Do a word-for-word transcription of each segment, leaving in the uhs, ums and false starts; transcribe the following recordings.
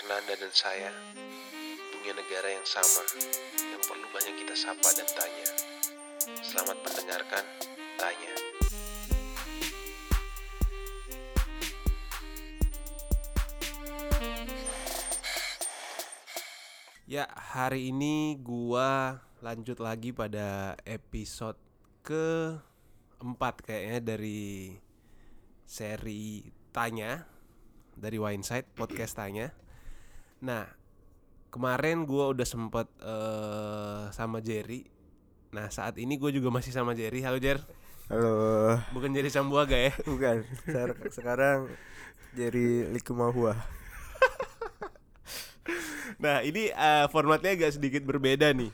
karena Anda dan saya punya negara yang sama, yang perlu banyak kita sapa dan tanya. Selamat mendengarkan, tanya. Ya, hari ini gua lanjut lagi pada episode keempat kayaknya dari seri Tanya dari Wineside, podcast Tanya. Nah, kemarin gue udah sempet uh, sama Jerry. Nah, saat ini gue juga masih sama Jerry. Halo Jer. Halo. Bukan Jerry Sambuaga ya? Bukan. Sekarang Jerry Likumahua. Nah, ini uh, formatnya agak sedikit berbeda nih.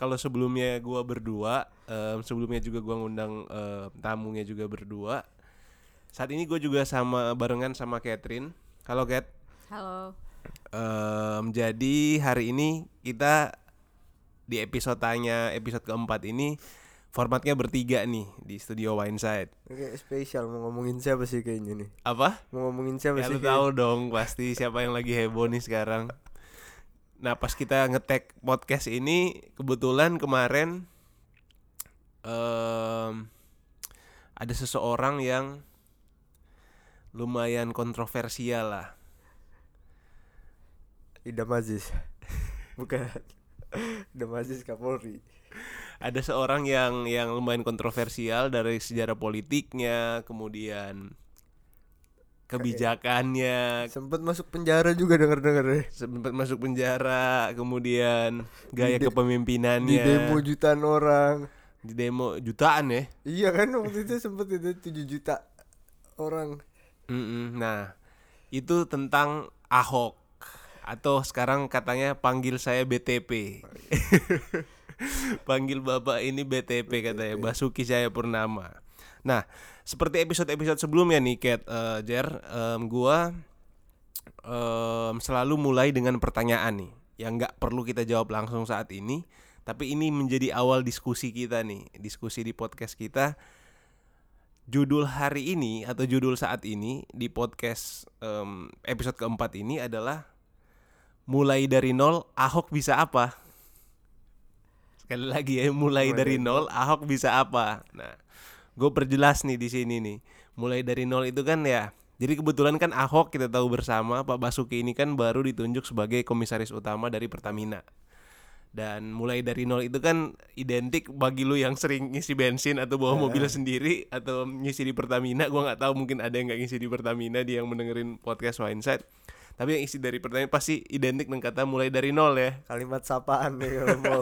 Kalau sebelumnya gue berdua, um, sebelumnya juga gue ngundang um, tamunya juga berdua. Saat ini gue juga sama barengan sama Catherine. Halo Cat. Halo. Um, jadi hari ini kita di episode Tanya, episode keempat ini formatnya bertiga nih di studio Wineside. Oke, spesial. Mau ngomongin siapa sih kayaknya nih? Apa? Mau ngomongin siapa ya, sih? Lu tahu dong pasti siapa yang lagi heboh nih sekarang. Nah, pas kita nge-tag podcast ini kebetulan kemarin um, ada seseorang yang lumayan kontroversial lah. Idam Aziz. Bukan Idam Aziz, Kapolri. Ada seorang yang yang lumayan kontroversial dari sejarah politiknya, kemudian kebijakannya. Sempat masuk penjara juga dengar-dengar. Sempat masuk penjara, kemudian gaya di de- kepemimpinannya. Di demo jutaan orang. Di demo jutaan ya? Iya kan, waktu itu sempat itu tujuh juta orang. Mm-mm, nah, itu tentang Ahok. Atau sekarang katanya panggil saya B T P. Panggil bapak ini B T P katanya, Basuki saya Purnama. Nah, seperti episode-episode sebelumnya nih Kat, uh, Jer, um, gua um, selalu mulai dengan pertanyaan nih yang gak perlu kita jawab langsung saat ini, tapi ini menjadi awal diskusi kita nih, diskusi di podcast kita. Judul hari ini atau judul saat ini di podcast um, episode keempat ini adalah mulai dari nol, Ahok bisa apa? Sekali lagi ya, mulai dari nol, Ahok bisa apa? Nah, gue perjelas nih di sini nih. Mulai dari nol itu kan ya. Jadi kebetulan kan Ahok kita tahu bersama, Pak Basuki ini kan baru ditunjuk sebagai komisaris utama dari Pertamina. Dan mulai dari nol itu kan identik bagi lu yang sering ngisi bensin atau bawa mobil sendiri atau ngisi di Pertamina. Gue nggak tahu, mungkin ada yang nggak ngisi di Pertamina dia yang mendengerin podcast Wineside. Tapi yang isi dari pertanyaan pasti identik dengan kata mulai dari nol ya. Kalimat sapaan nih kalau mau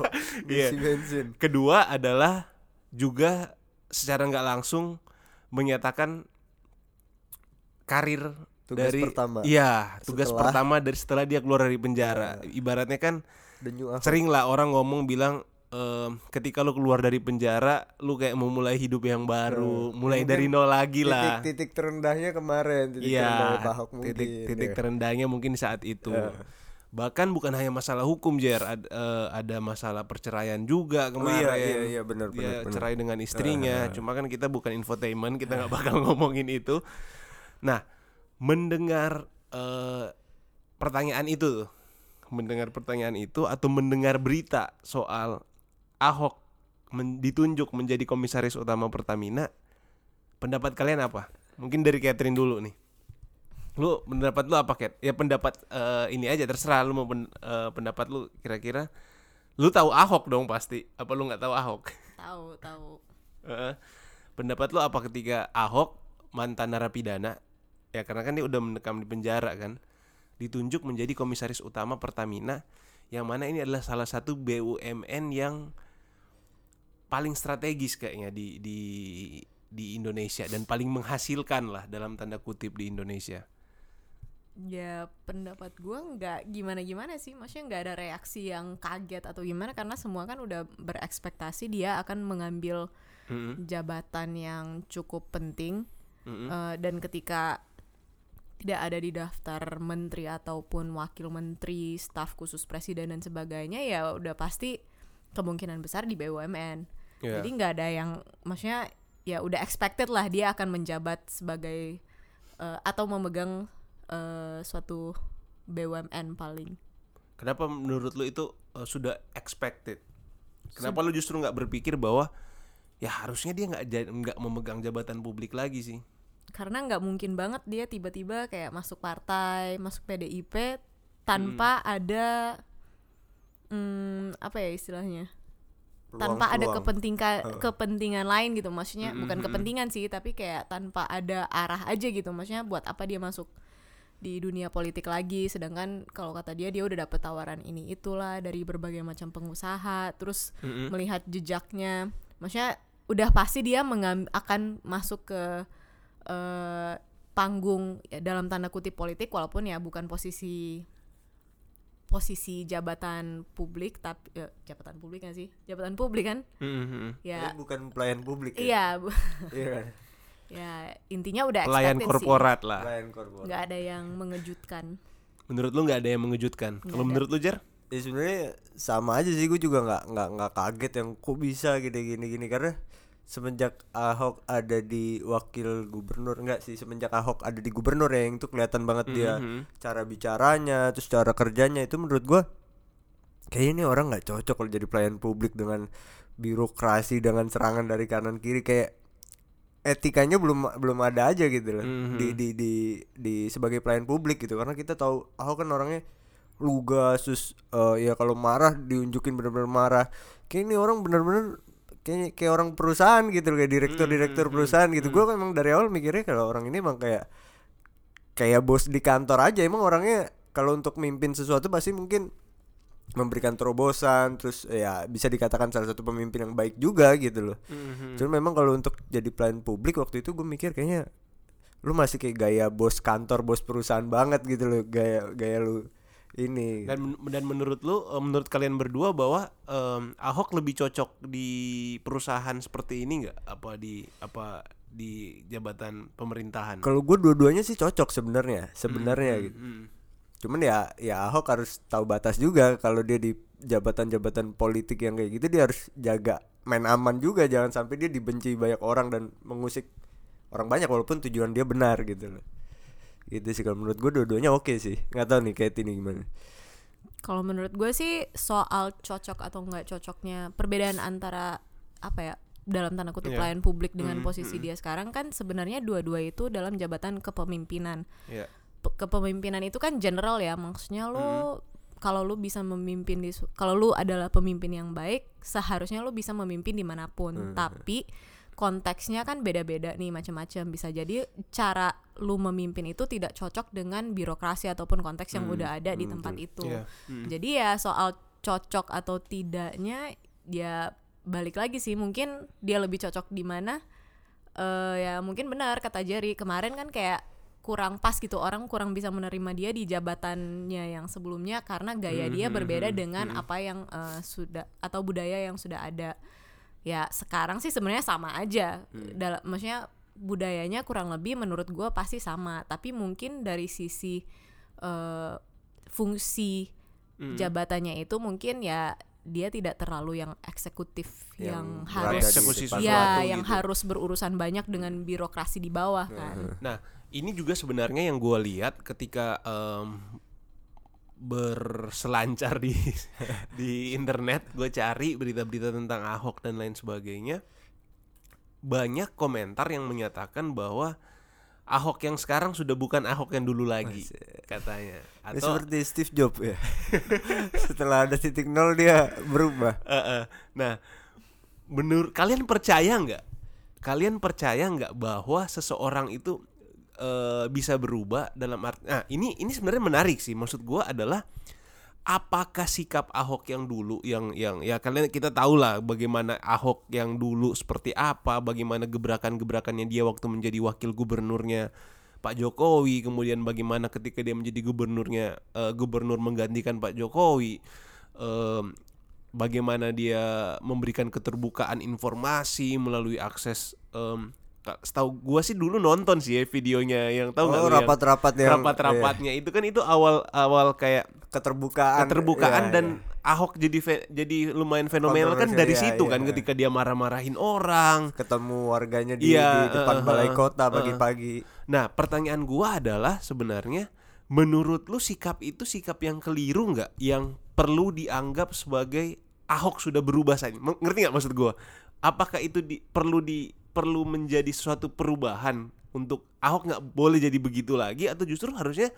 isi bensin. Kedua adalah juga secara nggak langsung menyatakan karir tugas dari pertama. Iya, tugas setelah, pertama dari setelah dia keluar dari penjara. Ya. Ibaratnya kan sering lah orang ngomong bilang ehm, ketika lu keluar dari penjara lu kayak mau mulai hidup yang baru, hmm. mulai mungkin dari nol lagi lah. Titik, titik terendahnya kemarin, titik ya, terendahnya Pak Ahok mungkin. Titik, titik ya. terendahnya mungkin saat itu. Ya. Bahkan bukan hanya masalah hukum, Jer, ada, uh, ada masalah perceraian juga kemarin. Oh, iya, iya, iya, benar, benar, benar. Cerai dengan istrinya. Uh, Cuma kan kita bukan infotainment, kita nggak bakal ngomongin itu. Nah, mendengar uh, pertanyaan itu, mendengar pertanyaan itu atau mendengar berita soal Ahok men- ditunjuk menjadi komisaris utama Pertamina, pendapat kalian apa? Mungkin dari Catherine dulu nih. Lu pendapat lu apa, Kat? Ya pendapat uh, ini aja, terserah lu mau pen, uh, pendapat lu kira-kira. Lu tahu Ahok dong pasti. Apa lu enggak tahu Ahok? Tahu, tahu. Uh, pendapat lu apa ketika Ahok, mantan narapidana, ya karena kan dia udah mendekam di penjara kan, ditunjuk menjadi komisaris utama Pertamina, yang mana ini adalah salah satu B U M N yang paling strategis kayaknya di di di Indonesia dan paling menghasilkan lah dalam tanda kutip di Indonesia. Ya pendapat gue nggak gimana-gimana sih, maksudnya nggak ada reaksi yang kaget atau gimana karena semua kan udah berekspektasi dia akan mengambil mm-hmm. jabatan yang cukup penting mm-hmm. uh, dan ketika tidak ada di daftar menteri ataupun wakil menteri, staf khusus presiden dan sebagainya, ya udah pasti kemungkinan besar di B U M N. Yeah. Jadi nggak ada yang maksudnya ya udah expected lah dia akan menjabat sebagai uh, atau memegang Uh, suatu B U M N paling. Kenapa menurut lu itu uh, sudah expected? Kenapa Sud- lu justru nggak berpikir bahwa ya harusnya dia nggak nggak memegang jabatan publik lagi sih? Karena nggak mungkin banget dia tiba-tiba kayak masuk partai, masuk P D I P tanpa hmm. ada hmm, apa ya istilahnya? Peluang, tanpa peluang. ada kepentingan uh. kepentingan lain gitu, maksudnya mm-hmm. bukan kepentingan sih, tapi kayak tanpa ada arah aja gitu, maksudnya buat apa dia masuk di dunia politik lagi, sedangkan kalau kata dia dia udah dapet tawaran ini itulah dari berbagai macam pengusaha, terus mm-hmm. melihat jejaknya, maksudnya udah pasti dia mengam- akan masuk ke uh, panggung ya, dalam tanda kutip politik, walaupun ya bukan posisi posisi jabatan publik, tapi eh, jabatan publik nggak sih, jabatan publik kan mm-hmm. ya. Jadi bukan pelayan publik ya, iya bu- yeah. ya intinya udah pelayan korporat sih. Lah nggak ada yang mengejutkan menurut lu? Nggak ada yang mengejutkan kalau menurut lu, Jer? Ya sebenarnya sama aja sih, gue juga nggak nggak nggak kaget yang kok bisa gini gini gini karena semenjak Ahok ada di wakil gubernur, enggak sih, semenjak Ahok ada di gubernur ya, yang itu kelihatan banget dia mm-hmm. cara bicaranya, terus cara kerjanya itu menurut gue kayaknya ini orang nggak cocok kalau jadi pelayan publik dengan birokrasi, dengan serangan dari kanan kiri, kayak etikanya belum belum ada aja gitu loh mm-hmm. di, di di di sebagai pelayan publik gitu, karena kita tahu Ahok kan orangnya lugas, terus uh, ya kalau marah diunjukin benar-benar marah, kayak ini orang benar-benar kayak kayak orang perusahaan gitu, kayak direktur-direktur mm, perusahaan mm, gitu. Mm. Gue emang dari awal mikirnya kalau orang ini emang kayak kayak bos di kantor aja, emang orangnya kalau untuk mimpin sesuatu pasti mungkin memberikan terobosan, terus ya bisa dikatakan salah satu pemimpin yang baik juga gitu loh. Mm-hmm. Cuma memang kalau untuk jadi pelayan publik waktu itu gue mikir kayaknya lu masih kayak gaya bos kantor, bos perusahaan banget gitu loh, gaya gaya lu ini. Dan dan menurut lu, menurut kalian berdua bahwa um, Ahok lebih cocok di perusahaan seperti ini nggak, apa di apa di jabatan pemerintahan? Kalau gue dua-duanya sih cocok sebenarnya, sebenarnya mm, gitu. Mm, mm. Cuman ya ya Ahok harus tahu batas juga, kalau dia di jabatan-jabatan politik yang kayak gitu dia harus jaga main aman juga, jangan sampai dia dibenci banyak orang dan mengusik orang banyak walaupun tujuan dia benar gitu loh. Gitu sih kalau menurut gue, dua-duanya oke okay sih. Nggak tahu nih Kate ini gimana. Kalau menurut gue sih soal cocok atau nggak cocoknya, perbedaan antara apa ya dalam tanda kutip yeah. pelayan publik dengan mm-hmm. posisi dia sekarang kan sebenarnya dua-dua itu dalam jabatan kepemimpinan. Yeah. P- kepemimpinan itu kan general ya, maksudnya lo mm-hmm. kalau lo bisa memimpin di su- kalau lo adalah pemimpin yang baik seharusnya lo bisa memimpin dimanapun. Mm-hmm. Tapi konteksnya kan beda-beda nih, macam-macam. Bisa jadi cara lu memimpin itu tidak cocok dengan birokrasi ataupun konteks yang hmm, udah ada hmm, di tempat betul. itu yeah. hmm. Jadi ya soal cocok atau tidaknya ya balik lagi sih, mungkin dia lebih cocok di mana uh, ya mungkin benar kata Jerry kemarin kan, kayak kurang pas gitu, orang kurang bisa menerima dia di jabatannya yang sebelumnya karena gaya hmm, dia hmm, berbeda hmm, dengan hmm. apa yang uh, sudah atau budaya yang sudah ada. Ya sekarang sih sebenarnya sama aja hmm. dalam, maksudnya budayanya kurang lebih menurut gue pasti sama, tapi mungkin dari sisi uh, fungsi hmm. jabatannya itu mungkin ya dia tidak terlalu yang eksekutif yang, yang harus ya yang gitu. harus berurusan banyak dengan birokrasi di bawah hmm. kan. Nah ini juga sebenarnya yang gue lihat ketika um, berselancar di di internet, gue cari berita-berita tentang Ahok dan lain sebagainya, banyak komentar yang menyatakan bahwa Ahok yang sekarang sudah bukan Ahok yang dulu lagi katanya, atau seperti Steve Jobs ya setelah ada titik nol dia berubah. uh-uh. Nah, menurut kalian percaya nggak kalian percaya nggak bahwa seseorang itu Uh, bisa berubah dalam arti, nah ini ini sebenarnya menarik sih, maksud gue adalah apakah sikap Ahok yang dulu yang yang ya kalian kita tahu lah bagaimana Ahok yang dulu seperti apa, bagaimana gebrakan-gebrakannya dia waktu menjadi wakil gubernurnya Pak Jokowi, kemudian bagaimana ketika dia menjadi gubernurnya uh, gubernur menggantikan Pak Jokowi, uh, bagaimana dia memberikan keterbukaan informasi melalui akses um, setahu gue sih dulu nonton sih ya videonya yang tahu nggak oh, rapat-rapat yang rapat-rapatnya iya. itu kan itu awal awal kayak keterbukaan keterbukaan iya, dan iya. Ahok jadi fe, jadi lumayan fenomenal kan dari iya, situ iya, kan iya. ketika dia marah-marahin orang, ketemu warganya di, iya, di depan uh, balai kota pagi-pagi. Uh, nah pertanyaan gue adalah sebenarnya Menurut lu sikap itu sikap yang keliru nggak? Yang perlu dianggap sebagai Ahok sudah berubah saja. Ngerti nggak maksud gue? Apakah itu di, perlu di perlu menjadi suatu perubahan untuk Ahok nggak boleh jadi begitu lagi, atau justru harusnya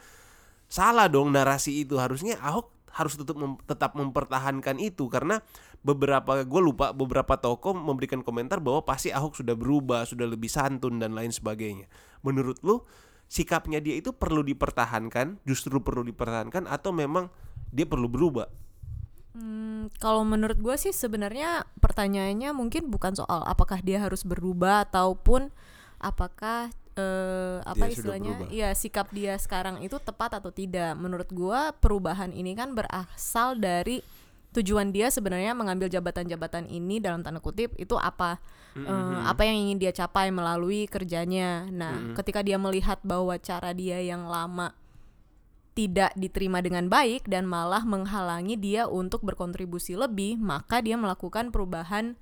salah dong narasi itu, harusnya Ahok harus tetap mem, tetap mempertahankan itu, karena beberapa gue lupa beberapa tokoh memberikan komentar bahwa pasti Ahok sudah berubah, sudah lebih santun dan lain sebagainya. Menurut lu sikapnya dia itu perlu dipertahankan, justru perlu dipertahankan, atau memang dia perlu berubah? Hmm, kalau menurut gue sih sebenarnya pertanyaannya mungkin bukan soal apakah dia harus berubah ataupun apakah eh, apa dia istilahnya ya sikap dia sekarang itu tepat atau tidak. Menurut gue perubahan ini kan berasal dari tujuan dia sebenarnya mengambil jabatan-jabatan ini dalam tanda kutip itu apa, mm-hmm. eh, apa yang ingin dia capai melalui kerjanya. Nah, mm-hmm. ketika dia melihat bahwa cara dia yang lama tidak diterima dengan baik dan malah menghalangi dia untuk berkontribusi lebih, maka dia melakukan perubahan,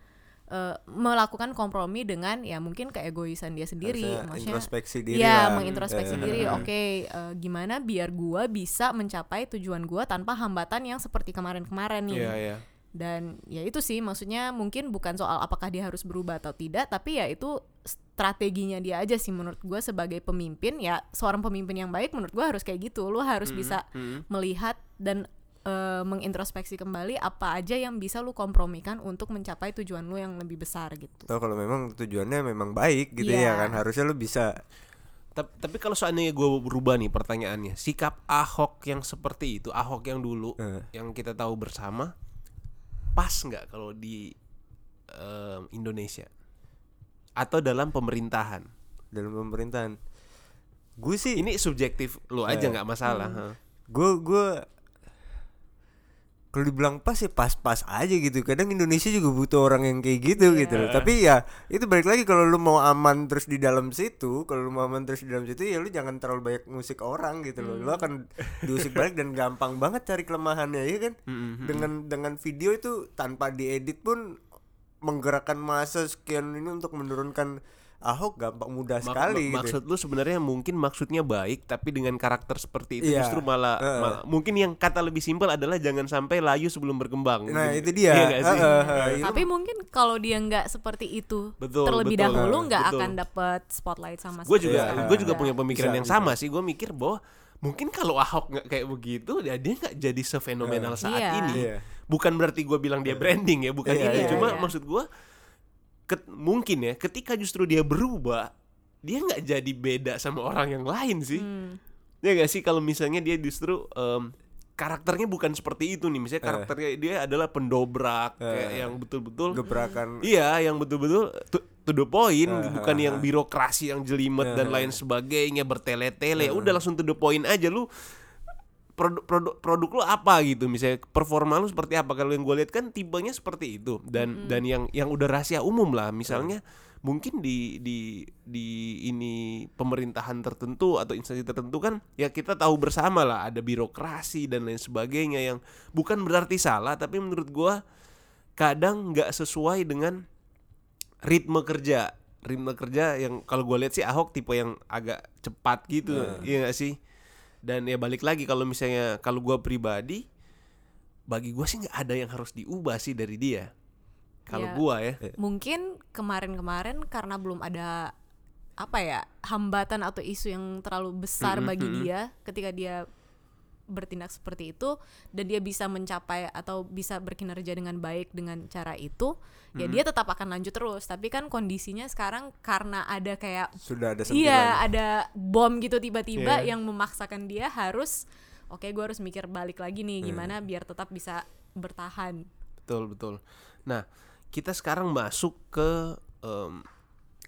uh, melakukan kompromi dengan ya mungkin keegoisan dia sendiri. Maksudnya introspeksi diri ya lah. Mengintrospeksi yeah. diri. Oke, okay, uh, gimana biar gue bisa mencapai tujuan gue tanpa hambatan yang seperti kemarin-kemarin nih. yeah, yeah. Dan ya itu sih maksudnya mungkin bukan soal apakah dia harus berubah atau tidak, tapi ya itu strateginya dia aja sih menurut gue sebagai pemimpin. Ya seorang pemimpin yang baik menurut gue harus kayak gitu. Lu harus hmm, bisa hmm. melihat dan uh, mengintrospeksi kembali apa aja yang bisa lu kompromikan untuk mencapai tujuan lu yang lebih besar gitu. Tuh, kalau memang tujuannya memang baik gitu yeah. ya kan harusnya lu bisa. Tapi kalau seandainya gue berubah nih pertanyaannya, sikap Ahok yang seperti itu, Ahok yang dulu hmm. yang kita tahu bersama, pas gak kalau di uh, Indonesia atau dalam pemerintahan? Dalam pemerintahan, gue sih ini subjektif lo aja nggak eh, masalah. Gue hmm. gue kalau dibilang pas ya pas-pas aja gitu. Kadang Indonesia juga butuh orang yang kayak gitu yeah. gitu. Tapi ya itu balik lagi, kalau lo mau aman terus di dalam situ, kalau lo mau aman terus di dalam situ ya lo jangan terlalu banyak musik orang gitu loh. Hmm. Lo akan diusik balik dan gampang banget cari kelemahannya ya kan. Mm-hmm. Dengan dengan video itu tanpa diedit pun menggerakkan massa sekian ini untuk menurunkan Ahok gampang mudah mak- sekali. Mak- gitu. Maksud lu sebenarnya mungkin maksudnya baik, tapi dengan karakter seperti itu yeah. justru malah, uh. malah mungkin yang kata lebih simpel adalah jangan sampai layu sebelum berkembang. Nah gitu. Itu dia. Iya gak sih? Uh, uh, uh, uh, tapi itu. Mungkin kalau dia nggak seperti itu betul, terlebih betul, dahulu nggak uh, akan dapat spotlight sama. Gue juga, ya, gue juga punya pemikiran bisa, yang sama bisa. Sih. Gue mikir bahwa mungkin kalau Ahok nggak kayak begitu, ya dia nggak jadi sefenomenal uh, saat yeah. ini. Yeah. Bukan berarti gue bilang dia branding ya, bukan yeah, itu. Yeah, Cuma yeah. maksud gue. Ket, mungkin ya ketika justru dia berubah dia nggak jadi beda sama orang yang lain sih hmm. ya nggak sih kalau misalnya dia justru um, karakternya bukan seperti itu nih, misalnya karakternya eh. dia adalah pendobrak eh. kayak yang betul-betul gebrakan iya yang betul-betul to, to the point eh. bukan eh. yang birokrasi yang jelimet eh. dan lain sebagainya bertele-tele eh. udah langsung to the point aja lu. Produk, produk, produk lo apa gitu, misalnya performa lo seperti apa. Kalau yang gue lihat kan tipenya seperti itu dan hmm. dan yang yang udah rahasia umum lah misalnya hmm. mungkin di di di ini pemerintahan tertentu atau instansi tertentu kan ya kita tahu bersama lah ada birokrasi dan lain sebagainya yang bukan berarti salah, tapi menurut gue kadang nggak sesuai dengan ritme kerja ritme kerja yang kalau gue lihat sih Ahok tipe yang agak cepat gitu hmm. ya nggak sih. Dan ya balik lagi kalau misalnya kalau gue pribadi, bagi gue sih nggak ada yang harus diubah sih dari dia. Kalau ya, gue ya mungkin kemarin-kemarin karena belum ada apa ya hambatan atau isu yang terlalu besar mm-hmm. bagi dia ketika dia bertindak seperti itu dan dia bisa mencapai atau bisa berkinerja dengan baik dengan cara itu ya hmm. dia tetap akan lanjut terus. Tapi kan kondisinya sekarang karena ada kayak sudah ada sentilan iya ada bom gitu tiba-tiba yeah. yang memaksakan dia harus oke okay, gue harus mikir balik lagi nih gimana hmm. biar tetap bisa bertahan. Betul betul. Nah kita sekarang masuk ke um,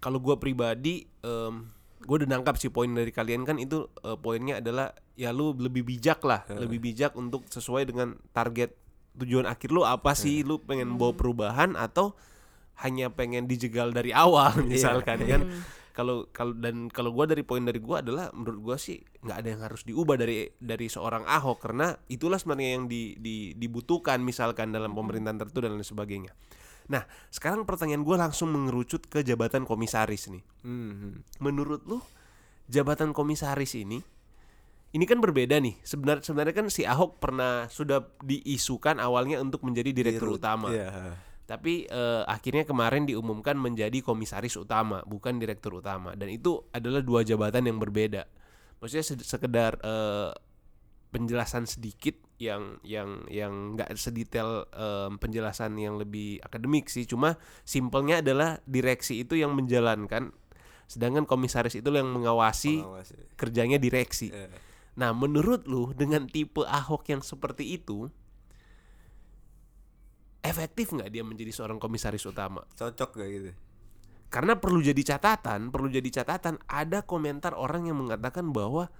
kalau gue pribadi um, gue udah nangkap sih poin dari kalian kan itu uh, poinnya adalah ya lu lebih bijak lah hmm. lebih bijak untuk sesuai dengan target tujuan akhir lu apa sih hmm. lu pengen bawa perubahan atau hanya pengen dijegal dari awal misalkan yeah. kan kalau hmm. kalau dan kalau gue dari poin dari gue adalah menurut gue sih nggak ada yang harus diubah dari dari seorang Ahok karena itulah sebenarnya yang di, di, dibutuhkan misalkan dalam pemerintahan tertentu dan lain sebagainya. Nah, sekarang pertanyaan gue langsung mengerucut ke jabatan komisaris nih. Hmm. Menurut lu, jabatan komisaris ini ini kan berbeda nih. Sebenar, sebenarnya kan si Ahok pernah sudah diisukan awalnya untuk menjadi direktur Dirut, utama. Iya. Tapi eh, akhirnya kemarin diumumkan menjadi komisaris utama, bukan direktur utama. Dan itu adalah dua jabatan yang berbeda. Maksudnya sekedar eh, penjelasan sedikit yang yang yang enggak sedetail eh, penjelasan yang lebih akademik sih. Cuma simpelnya adalah direksi itu yang menjalankan, sedangkan komisaris itu yang mengawasi, mengawasi. kerjanya direksi. Yeah. Nah, menurut lu dengan tipe Ahok yang seperti itu, efektif nggak dia menjadi seorang komisaris utama? Cocok nggak gitu? Karena perlu jadi catatan, perlu jadi catatan. Ada komentar orang yang mengatakan bahwa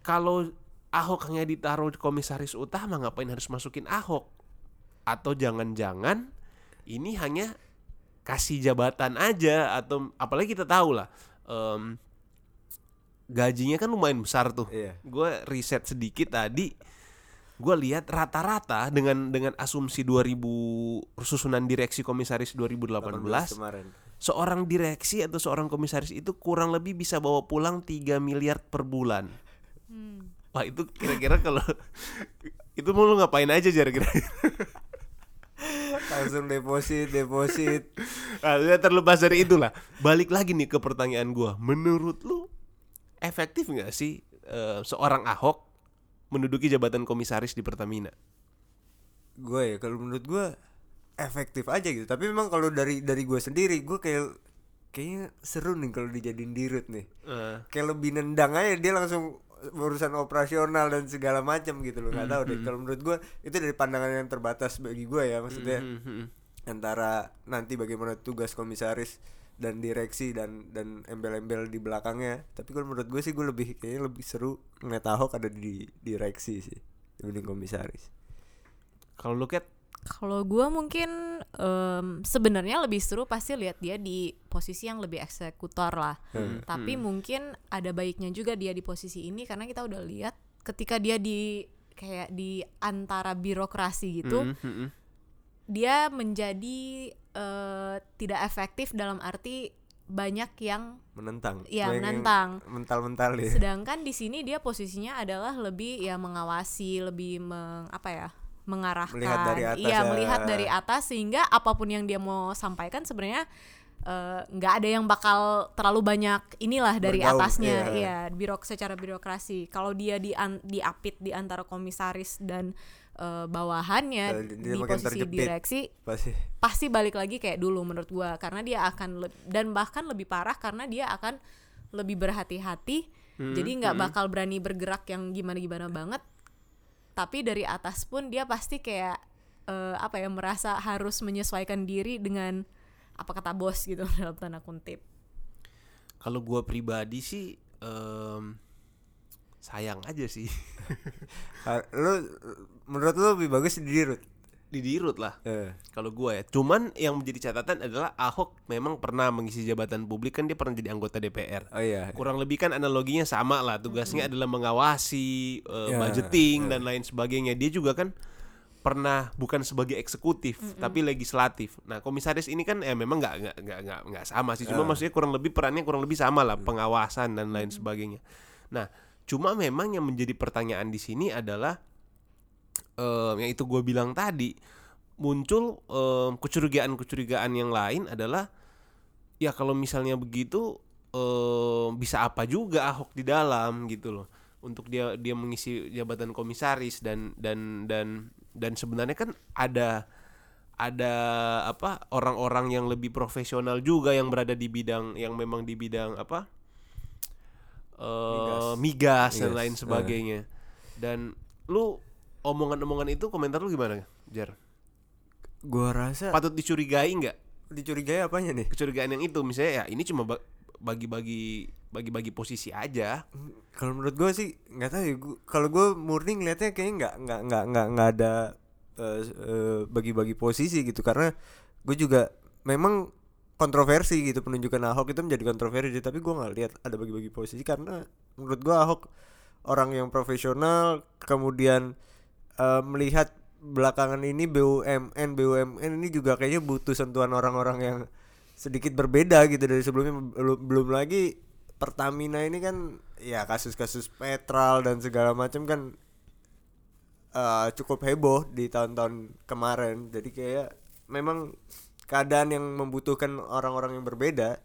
kalau Ahok hanya ditaruh komisaris utama, ngapain harus masukin Ahok? Atau jangan-jangan ini hanya kasih jabatan aja, atau apalagi kita tahu lah um, gajinya kan lumayan besar tuh. Iya. Gue riset sedikit tadi, gue lihat rata-rata dengan dengan asumsi dua ribu susunan direksi komisaris dua ribu delapan belas kemarin, seorang direksi atau seorang komisaris itu kurang lebih bisa bawa pulang tiga miliar per bulan. Hmm. Wah, itu kira-kira kalau itu mau lu ngapain aja kira-kira? Langsung deposit, deposit. Nah, terlepas dari itulah, balik lagi nih ke pertanyaan gue. Menurut lu efektif gak sih uh, seorang Ahok menduduki jabatan komisaris di Pertamina? Gue ya, kalau menurut gue efektif aja gitu. Tapi memang kalau dari dari gue sendiri, gue kayak kayaknya seru nih kalau dijadiin dirut nih. uh. Kayak lebih nendang aja, dia langsung urusan operasional dan segala macam gitu loh. Nggak mm-hmm. tahu deh, kalau menurut gue itu dari pandangan yang terbatas bagi gue ya, maksudnya mm-hmm. antara nanti bagaimana tugas komisaris dan direksi dan dan embel-embel di belakangnya. Tapi kalau menurut gue sih, gue lebih kayaknya lebih seru ngeliat Ahok ada di direksi sih dibanding komisaris. Kalau lu Kat? Kalau gue mungkin um, sebenarnya lebih seru pasti lihat dia di posisi yang lebih eksekutor lah. Hmm. Tapi hmm. mungkin ada baiknya juga dia di posisi ini, karena kita udah lihat ketika dia di kayak di antara birokrasi gitu, hmm. Hmm. dia menjadi uh, tidak efektif dalam arti banyak yang menentang, ya banyak menentang, mental-mental ya. Sedangkan di sini dia posisinya adalah lebih ya mengawasi, lebih meng, apa ya? mengarahkan, melihat dari atas, iya ya. melihat dari atas, sehingga apapun yang dia mau sampaikan sebenarnya nggak uh, ada yang bakal terlalu banyak inilah dari Bergaul, atasnya, iya. ya birok secara birokrasi. Kalau dia di an- diapit di antara komisaris dan uh, bawahannya dia di posisi direksi, pasti. pasti balik lagi kayak dulu menurut gua, karena dia akan le- dan bahkan lebih parah karena dia akan lebih berhati-hati, hmm, jadi nggak hmm. bakal berani bergerak yang gimana-gimana banget. Tapi dari atas pun dia pasti kayak uh, apa ya, merasa harus menyesuaikan diri dengan apa kata bos gitu dalam tanda kutip. Kalau gue pribadi sih um, sayang aja sih. Lu menurut lu lebih bagus didirut? Didirut lah. Eh. Kalau gue ya. Cuman yang menjadi catatan adalah Ahok memang pernah mengisi jabatan publik, kan dia pernah jadi anggota D P R. Oh iya. Kurang lebih kan analoginya sama lah. Tugasnya mm-hmm. adalah mengawasi uh, yeah. budgeting yeah. dan lain sebagainya. Dia juga kan pernah bukan sebagai eksekutif mm-hmm. tapi legislatif. Nah, komisaris ini kan eh memang nggak nggak nggak nggak sama sih. Cuma yeah. maksudnya kurang lebih perannya kurang lebih sama lah, pengawasan dan lain mm-hmm. sebagainya. Nah, cuma memang yang menjadi pertanyaan di sini adalah um, yang itu gue bilang tadi, muncul um, kecurigaan-kecurigaan yang lain adalah ya kalau misalnya begitu um, bisa apa juga Ahok di dalam gitu loh, untuk dia dia mengisi jabatan komisaris dan dan dan dan sebenarnya kan ada ada apa orang-orang yang lebih profesional juga yang berada di bidang yang memang di bidang apa uh, migas, migas yes. dan lain sebagainya. Dan lu omongan-omongan itu, komentar lu gimana, Jar? Gua rasa patut dicurigai nggak? Dicurigai apanya nih? Kecurigaan yang itu misalnya ya ini cuma ba- bagi-bagi bagi-bagi posisi aja. Kalau menurut gue sih nggak tahu ya. Kalau gue murni ngeliatnya kayaknya nggak nggak nggak nggak nggak ada uh, uh, bagi-bagi posisi gitu, karena gue juga memang kontroversi gitu, penunjukan Ahok itu menjadi kontroversi, tapi gue nggak lihat ada bagi-bagi posisi karena menurut gue Ahok orang yang profesional, kemudian uh, melihat belakangan ini B U M N ini juga kayaknya butuh sentuhan orang-orang yang sedikit berbeda gitu dari sebelumnya. Belum, belum lagi Pertamina ini kan ya kasus-kasus Petral dan segala macam kan uh, cukup heboh di tahun-tahun kemarin. Jadi kayak memang keadaan yang membutuhkan orang-orang yang berbeda.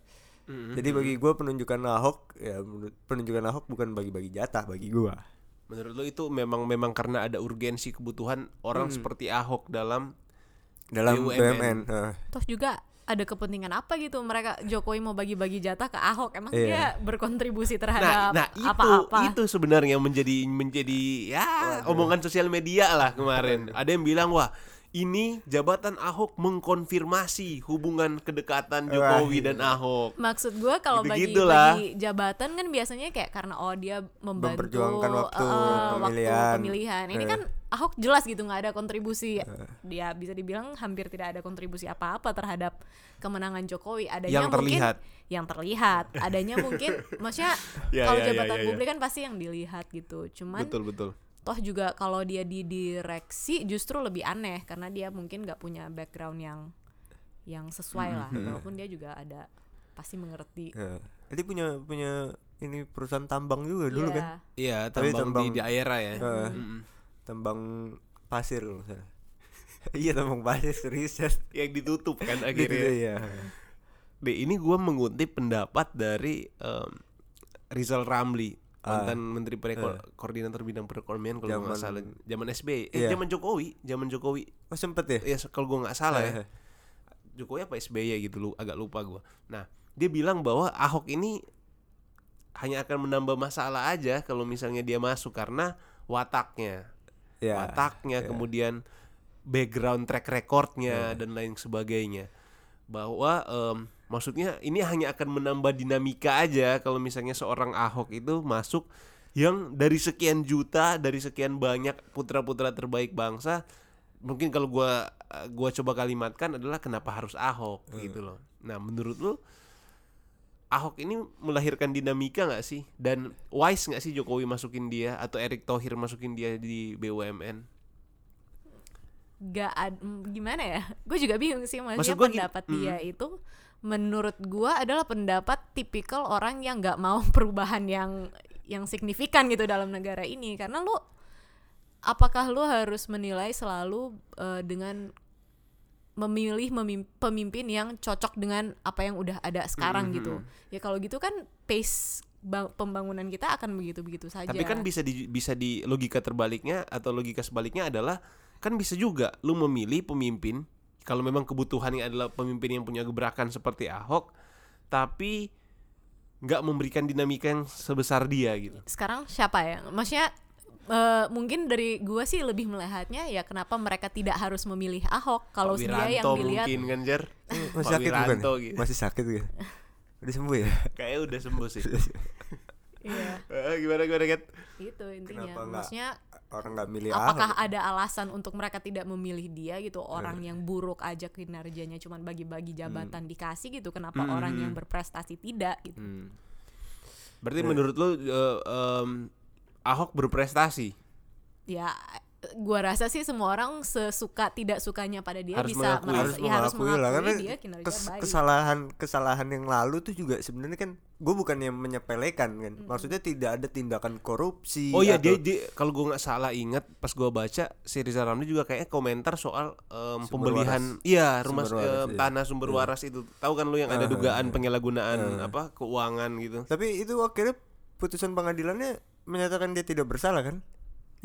Mm-hmm. Jadi bagi gue penunjukan Ahok ya penunjukan Ahok bukan bagi-bagi jatah bagi gue. Menurut lo itu memang memang karena ada urgensi kebutuhan orang hmm. seperti Ahok dalam dalam B U M N. Uh. Terus juga ada kepentingan apa gitu mereka Jokowi mau bagi-bagi jatah ke Ahok, emang yeah. dia berkontribusi terhadap nah, nah itu, apa-apa itu sebenarnya menjadi menjadi ya Waduh. omongan sosial media lah kemarin. Ada yang bilang wah ini jabatan Ahok mengkonfirmasi hubungan kedekatan Jokowi dan Ahok. Maksud gue kalau bagi, bagi jabatan kan biasanya kayak karena oh dia membantu waktu, uh, pemilihan. waktu pemilihan. Ini kan Ahok jelas gitu nggak ada kontribusi. Dia bisa dibilang hampir tidak ada kontribusi apa-apa terhadap kemenangan Jokowi. Adanya yang mungkin terlihat. yang terlihat. Adanya mungkin, maksudnya ya, kalau ya, jabatan ya, ya, publik ya. kan pasti yang dilihat gitu. Cuman. Betul betul. Toh juga kalau dia di direksi justru lebih aneh karena dia mungkin nggak punya background yang yang sesuai lah, walaupun dia juga ada pasti mengerti. Ya. Jadi punya punya ini perusahaan tambang juga dulu yeah. kan? Iya tambang, tambang di daerah ya. Uh, mm. Tambang pasir loh. Iya tambang pasir serius yang ditutup kan akhirnya. Iya. Deh ini gue mengutip pendapat dari um, Rizal Ramli. Mantan uh, menteri pereko- uh, koordinator bidang perekonomian kalau gue nggak salah zaman S B Y eh, yeah. zaman Jokowi zaman Jokowi oh sempet ya ya kalau gue nggak salah uh, ya Jokowi apa S B Y gitu lu agak lupa gue. Nah dia bilang bahwa Ahok ini hanya akan menambah masalah aja kalau misalnya dia masuk karena wataknya yeah, wataknya yeah. kemudian background track recordnya yeah. dan lain sebagainya bahwa um, maksudnya ini hanya akan menambah dinamika aja kalau misalnya seorang Ahok itu masuk yang dari sekian juta, dari sekian banyak putra-putra terbaik bangsa. Mungkin kalau gua gua coba kalimatkan adalah kenapa harus Ahok hmm. gitu loh. Nah, menurut lu Ahok ini melahirkan dinamika enggak sih? Dan wise enggak sih Jokowi masukin dia atau Erick Thohir masukin dia di B U M N? Gak ad, gimana ya? Gue juga bingung sih maksudnya pendapat gini, dia mm. itu menurut gue adalah pendapat tipikal orang yang gak mau perubahan yang yang signifikan gitu dalam negara ini. Karena lu apakah lu harus menilai selalu uh, dengan memilih memim- pemimpin yang cocok dengan apa yang udah ada sekarang mm-hmm. gitu. Ya kalau gitu kan pace Bang, pembangunan kita akan begitu-begitu saja. Tapi kan bisa di, bisa di logika terbaliknya atau logika sebaliknya adalah kan bisa juga lu memilih pemimpin kalau memang kebutuhannya adalah pemimpin yang punya gebrakan seperti Ahok tapi nggak memberikan dinamika yang sebesar dia gitu. Sekarang siapa ya? Maksudnya Uh, mungkin dari gue sih lebih melihatnya ya kenapa mereka tidak harus memilih Ahok kalau dia yang dilihat. Mungkin kan Jer masih sakit bukan? Gitu. Masih sakit gitu. Udah sembuh ya? Kayaknya udah sembuh sih. Iya. Gimana-gimana Kat? Itu intinya. Kenapa maksudnya orang gak milih apakah Ahok? Ada alasan untuk mereka tidak memilih dia gitu. Orang hmm. yang buruk aja kinerjanya cuma bagi-bagi jabatan hmm. dikasih gitu. Kenapa hmm. orang yang berprestasi tidak gitu. hmm. Berarti hmm. menurut lo uh, um, Ahok berprestasi? Ya gua rasa sih semua orang sesuka tidak sukanya pada dia harus bisa mengakui, harus, ya, harus mengakui lah karena dia kinerja kes, baik. Kesalahan kesalahan yang lalu tuh juga sebenarnya kan gue bukannya menyepelekan kan mm-hmm. maksudnya tidak ada tindakan korupsi. Oh iya dia, dia kalau gue nggak salah ingat pas gue baca si Rizal Ramli juga kayaknya komentar soal um, pembelian iya rumah sumber waras, eh, tanah sumber iya. waras itu tahu kan lu yang ada dugaan uh, penyalahgunaan uh, apa keuangan gitu. Tapi itu akhirnya putusan pengadilannya menyatakan dia tidak bersalah kan?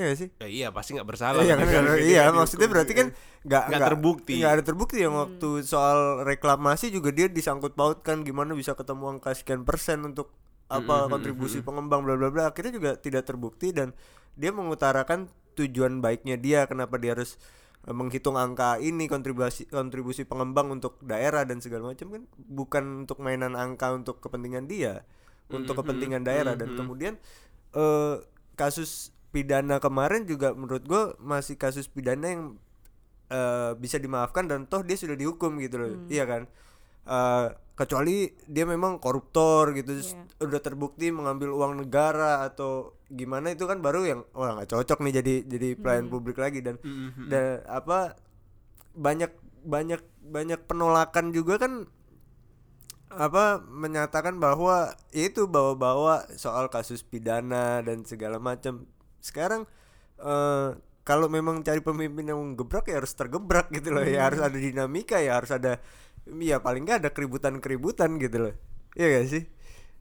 Iya sih. Ya, iya pasti nggak bersalah. Ya, kan, kan, kan, iya kan, maksudnya kan, berarti kan nggak nggak terbukti. Nggak ada terbukti yang hmm. waktu soal reklamasi juga dia disangkut pautkan gimana bisa ketemu angka sekian persen untuk apa hmm, kontribusi hmm, pengembang bla bla bla. Akhirnya juga tidak terbukti dan dia mengutarakan tujuan baiknya dia kenapa dia harus menghitung angka ini kontribusi kontribusi pengembang untuk daerah dan segala macam kan bukan untuk mainan angka untuk kepentingan dia hmm, untuk kepentingan hmm, daerah hmm, dan hmm. kemudian uh, kasus pidana kemarin juga menurut gue masih kasus pidana yang uh, bisa dimaafkan dan toh dia sudah dihukum gitu loh. hmm. Iya kan uh, kecuali dia memang koruptor gitu yeah. udah terbukti mengambil uang negara atau gimana itu kan baru yang wah nggak cocok nih jadi jadi pelayan hmm. publik lagi dan hmm. dan apa banyak banyak banyak penolakan juga kan apa menyatakan bahwa itu bawa-bawa soal kasus pidana dan segala macam. Sekarang eh, kalau memang cari pemimpin yang menggebrak ya harus tergebrak gitu loh. Hmm. Ya harus ada dinamika, ya harus ada, ya paling nggak ada keributan-keributan gitu loh. Iya gak sih?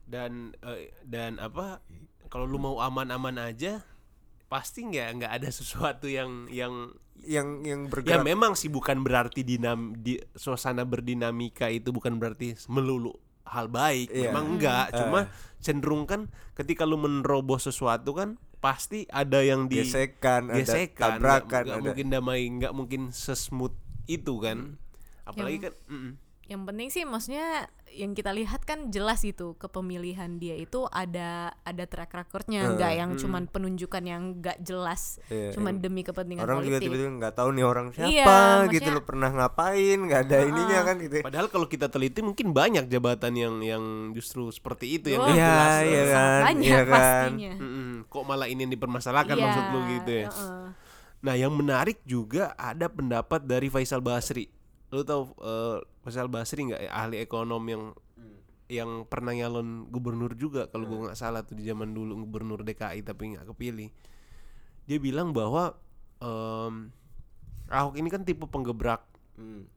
Dan eh, dan apa kalau lu mau aman-aman aja pasti nggak nggak ada sesuatu yang yang yang yang bergerak. Ya memang sih bukan berarti dinam di suasana berdinamika itu bukan berarti melulu hal baik. Yeah. Memang enggak, cuma uh. cenderung kan ketika lu meneroboh sesuatu kan pasti ada yang di gesekan, gesekan, ada tabrakan, nggak mungkin damai, nggak mungkin sesmooth itu kan. Apalagi yang, kan mm-mm. yang penting sih maksudnya yang kita lihat kan jelas itu kepemilihan dia itu ada ada track recordnya, nggak uh, yang hmm. cuman penunjukan yang nggak jelas, yeah, cuman yeah. demi kepentingan orang politik. Orang juga tiba-tiba nggak tahu nih orang siapa, yeah, gitu loh, pernah ngapain, nggak ada uh, ininya kan gitu. Padahal kalau kita teliti mungkin banyak jabatan yang yang justru seperti itu yang oh, jelas, iya, iya kan, banyak iya kan. Pastinya. Mm-mm. Kok malah ini yang dipermasalahkan, yeah, maksud lu gitu ya. Uh-uh. Nah yang menarik juga ada pendapat dari Faisal Basri. Lu tahu uh, Faisal Basri nggak, ahli ekonom yang hmm. yang pernah nyalon gubernur juga kalau hmm. gue nggak salah tuh di zaman dulu gubernur D K I tapi nggak kepilih. Dia bilang bahwa um, Ahok ini kan tipe penggebrak hmm.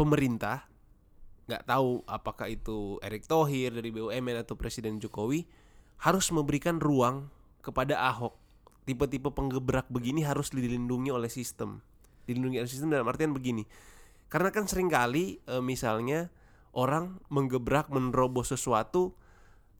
pemerintah. Nggak tahu apakah itu Erick Thohir dari B U M N atau Presiden Jokowi, harus memberikan ruang kepada Ahok. Tipe-tipe penggebrak begini harus dilindungi oleh sistem. Dilindungi oleh sistem dalam artian begini, karena kan seringkali e, misalnya orang menggebrak, meneroboh sesuatu,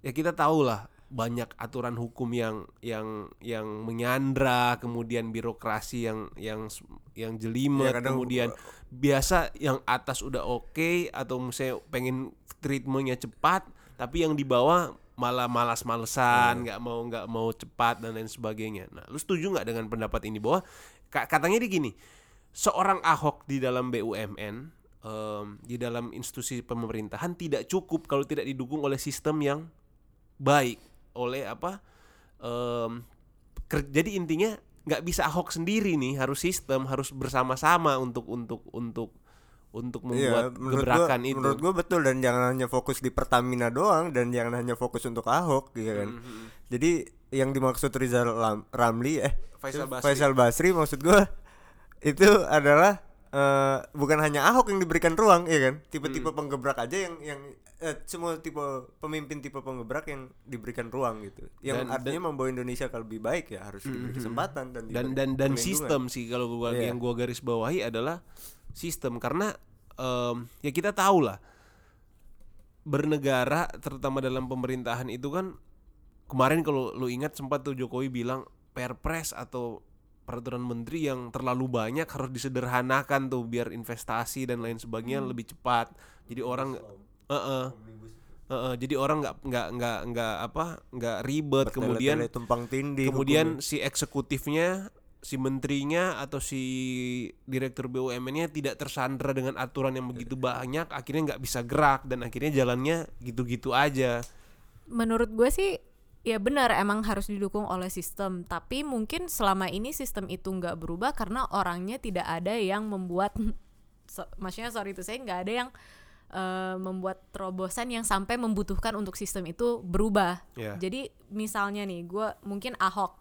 ya kita tahu lah banyak aturan hukum yang yang yang menyandra, kemudian birokrasi yang yang yang jelimet, ya, kemudian uh, biasa yang atas udah oke okay, atau misalnya pengen treatmentnya cepat, tapi yang di bawah malah malas-malesan, nggak uh, mau nggak mau cepat dan lain sebagainya. Nah, lu setuju nggak dengan pendapat ini bahwa katanya begini? Seorang Ahok di dalam B U M N, um, di dalam institusi pemerintahan tidak cukup kalau tidak didukung oleh sistem yang baik, oleh apa? Um, ker- jadi intinya nggak bisa Ahok sendiri nih, harus sistem, harus bersama-sama untuk untuk untuk untuk membuat ya, gebrakan gua, itu. Menurut gue betul, dan jangan hanya fokus di Pertamina doang dan jangan hanya fokus untuk Ahok, gitu kan. Mm-hmm. Jadi yang dimaksud Rizal Ramli, eh Faisal Basri, Faisal Basri maksud gue. Itu adalah uh, bukan hanya Ahok yang diberikan ruang, ya kan? Tipe-tipe hmm. penggebrak aja yang yang uh, semua tipe pemimpin tipe penggebrak yang diberikan ruang gitu. Yang dan, artinya dan, membawa Indonesia ke lebih baik ya harus diberi kesempatan dan dan dan, dan sistem sih kalau gua, yeah. yang gua garis bawahi adalah sistem, karena um, ya kita tahu lah bernegara terutama dalam pemerintahan itu kan kemarin kalau lu ingat sempat tuh Jokowi bilang perpres atau peraturan menteri yang terlalu banyak harus disederhanakan tuh biar investasi dan lain sebagainya hmm. lebih cepat. Jadi orang uh, uh, uh, uh, jadi orang nggak nggak nggak nggak apa nggak ribet. Kemudian tumpang tindih. Kemudian si eksekutifnya, si menterinya atau si direktur B U M N-nya tidak tersandra dengan aturan yang begitu banyak. Akhirnya nggak bisa gerak dan akhirnya jalannya gitu-gitu aja. Menurut gue sih. Ya benar, emang harus didukung oleh sistem. Tapi mungkin selama ini sistem itu nggak berubah karena orangnya tidak ada yang membuat so, maksudnya sorry itu saya nggak ada yang uh, membuat terobosan yang sampai membutuhkan untuk sistem itu berubah. Yeah. Jadi misalnya nih, gue mungkin Ahok,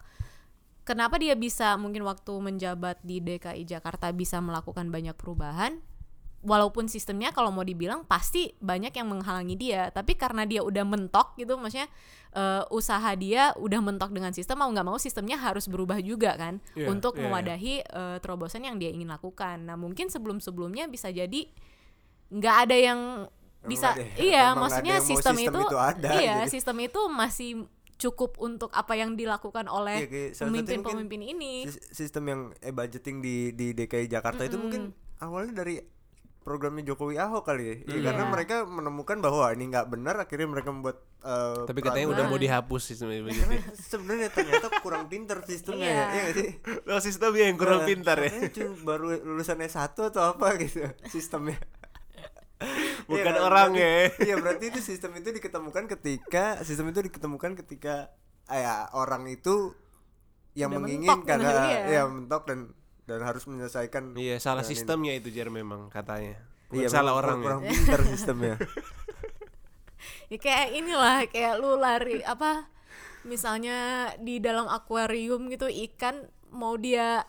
kenapa dia bisa mungkin waktu menjabat di D K I Jakarta bisa melakukan banyak perubahan? Walaupun sistemnya kalau mau dibilang pasti banyak yang menghalangi dia, tapi karena dia udah mentok gitu, maksudnya uh, usaha dia udah mentok dengan sistem, mau nggak mau sistemnya harus berubah juga kan, yeah, untuk yeah, mewadahi yeah. Uh, terobosan yang dia ingin lakukan. Nah mungkin sebelum-sebelumnya bisa jadi nggak ada yang bisa, emang iya emang maksudnya sistem, sistem itu, itu ada, iya jadi. Sistem itu masih cukup untuk apa yang dilakukan oleh yeah, pemimpin-pemimpin ini. Sistem yang e-budgeting di di D K I Jakarta mm-hmm. itu mungkin awalnya dari programnya Jokowi Ahok kali ya, ya yeah. karena mereka menemukan bahwa ini nggak benar, akhirnya mereka membuat uh, tapi katanya udah mau dihapus sistem itu. Sebenarnya ternyata kurang pintar sistemnya, yeah. ya nggak sih? Loh, sistemnya yang kurang nah, pintar ya? Baru lulusan S satu atau apa gitu sistemnya. Bukan ya, orangnya. Iya berarti itu sistem itu diketemukan ketika sistem itu diketemukan ketika ya orang itu yang udah menginginkan mentok, nah, ya. ya mentok dan dan harus menyelesaikan. Iya salah sistemnya ini. Itu Jer memang katanya. Bukan iya, salah orang kurang ya. Pintar sistemnya. Ya kayak inilah, kayak lu lari apa misalnya di dalam akuarium gitu, ikan mau dia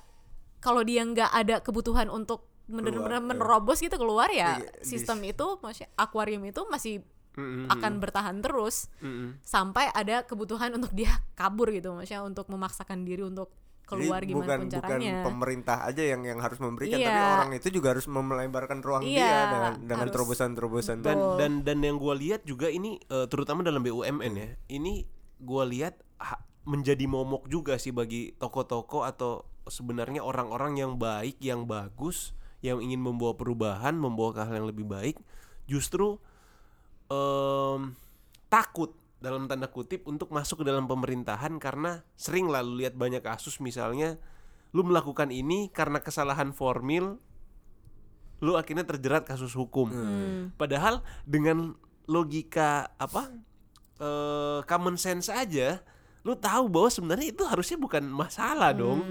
kalau dia nggak ada kebutuhan untuk benar-benar menerobos gitu keluar ya, iya, sistem dis. itu masih akuarium itu masih mm-hmm. akan bertahan terus mm-hmm. sampai ada kebutuhan untuk dia kabur gitu, maksudnya untuk memaksakan diri untuk keluar. Jadi, gimana bukan, pun caranya. Bukan pemerintah aja yang yang harus memberikan, iya. tapi orang itu juga harus melebarkan ruang iya, dia dengan, dengan terobosan-terobosan. Dan, dan dan yang gue lihat juga ini uh, terutama dalam B U M N ya, ini gue lihat ha, menjadi momok juga sih bagi toko-toko atau sebenarnya orang-orang yang baik, yang bagus, yang ingin membawa perubahan, membawa ke hal yang lebih baik, justru um, takut dalam tanda kutip untuk masuk ke dalam pemerintahan. Karena sering lah lu lihat banyak kasus, misalnya lu melakukan ini karena kesalahan formil, lu akhirnya terjerat kasus hukum. hmm. Padahal dengan logika apa uh, common sense aja lu tahu bahwa sebenarnya itu harusnya bukan masalah hmm. dong.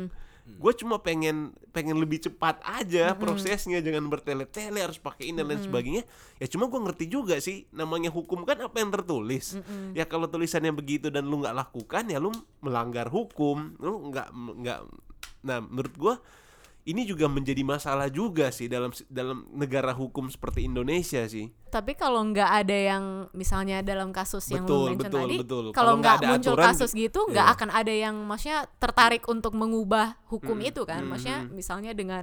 Gue cuma pengen pengen lebih cepat aja mm-hmm. prosesnya, jangan bertele-tele harus pakai ini dan mm-hmm. sebagainya. Ya cuma gue ngerti juga sih, namanya hukum kan apa yang tertulis. Mm-hmm. Ya kalau tulisannya begitu dan lu nggak lakukan ya lu melanggar hukum, lu nggak nggak. Nah menurut gue ini juga menjadi masalah juga sih dalam dalam negara hukum seperti Indonesia sih. Tapi kalau nggak ada yang misalnya dalam kasus yang betul, lu mention betul, tadi, betul. kalau nggak muncul aturan, kasus gitu, nggak iya. akan ada yang maksudnya tertarik untuk mengubah hukum hmm, itu kan, hmm, maksudnya hmm. misalnya dengan